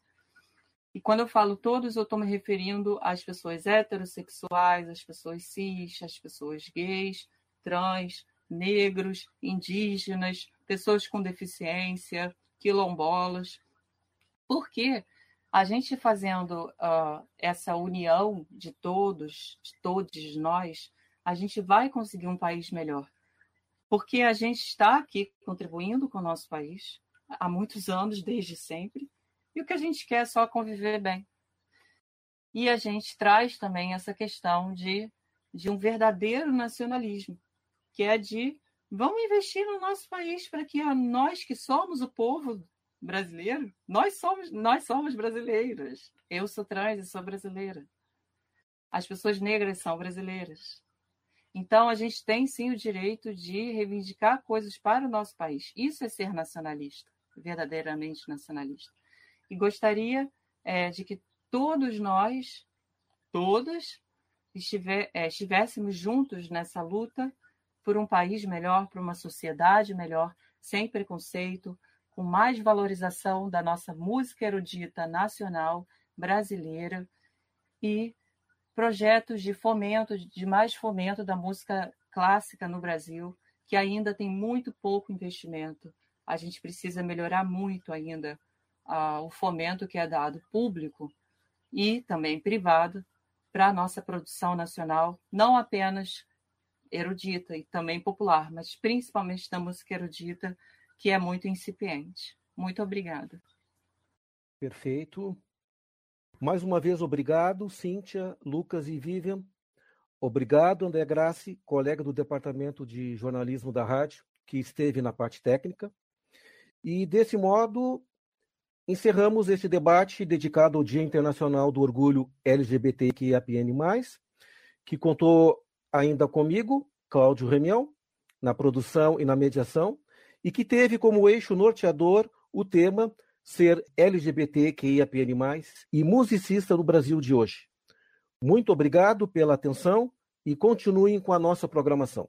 E quando eu falo todos, eu estou me referindo às pessoas heterossexuais, às pessoas cis, às pessoas gays, trans, negros, indígenas, pessoas com deficiência, quilombolas. Porque a gente fazendo uh, essa união de todos, de todos nós, a gente vai conseguir um país melhor. Porque a gente está aqui contribuindo com o nosso país há muitos anos, desde sempre, e o que a gente quer é só conviver bem. E a gente traz também essa questão de, de um verdadeiro nacionalismo, que é de vamos investir no nosso país para que nós que somos o povo brasileiro, nós somos, nós somos brasileiras. Eu sou trans e sou brasileira. As pessoas negras são brasileiras. Então, a gente tem, sim, o direito de reivindicar coisas para o nosso país. Isso é ser nacionalista, verdadeiramente nacionalista. E gostaria é, de que todos nós, todas, estiver, é, estivéssemos juntos nessa luta por um país melhor, por uma sociedade melhor, sem preconceito, com mais valorização da nossa música erudita nacional, brasileira, e projetos de fomento, de mais fomento da música clássica no Brasil, que ainda tem muito pouco investimento. A gente precisa melhorar muito ainda uh, o fomento que é dado público e também privado para a nossa produção nacional, não apenas erudita e também popular, mas principalmente da música erudita, que é muito incipiente. Muito obrigada. Perfeito. Mais uma vez, obrigado, Cíntia, Lucas e Vivian. Obrigado, André Grassi, colega do Departamento de Jornalismo da Rádio, que esteve na parte técnica. E, desse modo, encerramos este debate dedicado ao Dia Internacional do Orgulho L G B T Q I A P N mais, que contou ainda comigo, Cláudio Remião, na produção e na mediação, e que teve como eixo norteador o tema ser L G B T Q I A P N mais, e musicista no Brasil de hoje. Muito obrigado pela atenção e continuem com a nossa programação.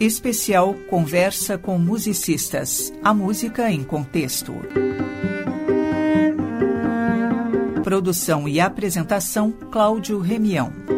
Especial Conversa com Musicistas. A música em contexto. Produção e apresentação, Cláudio Remião.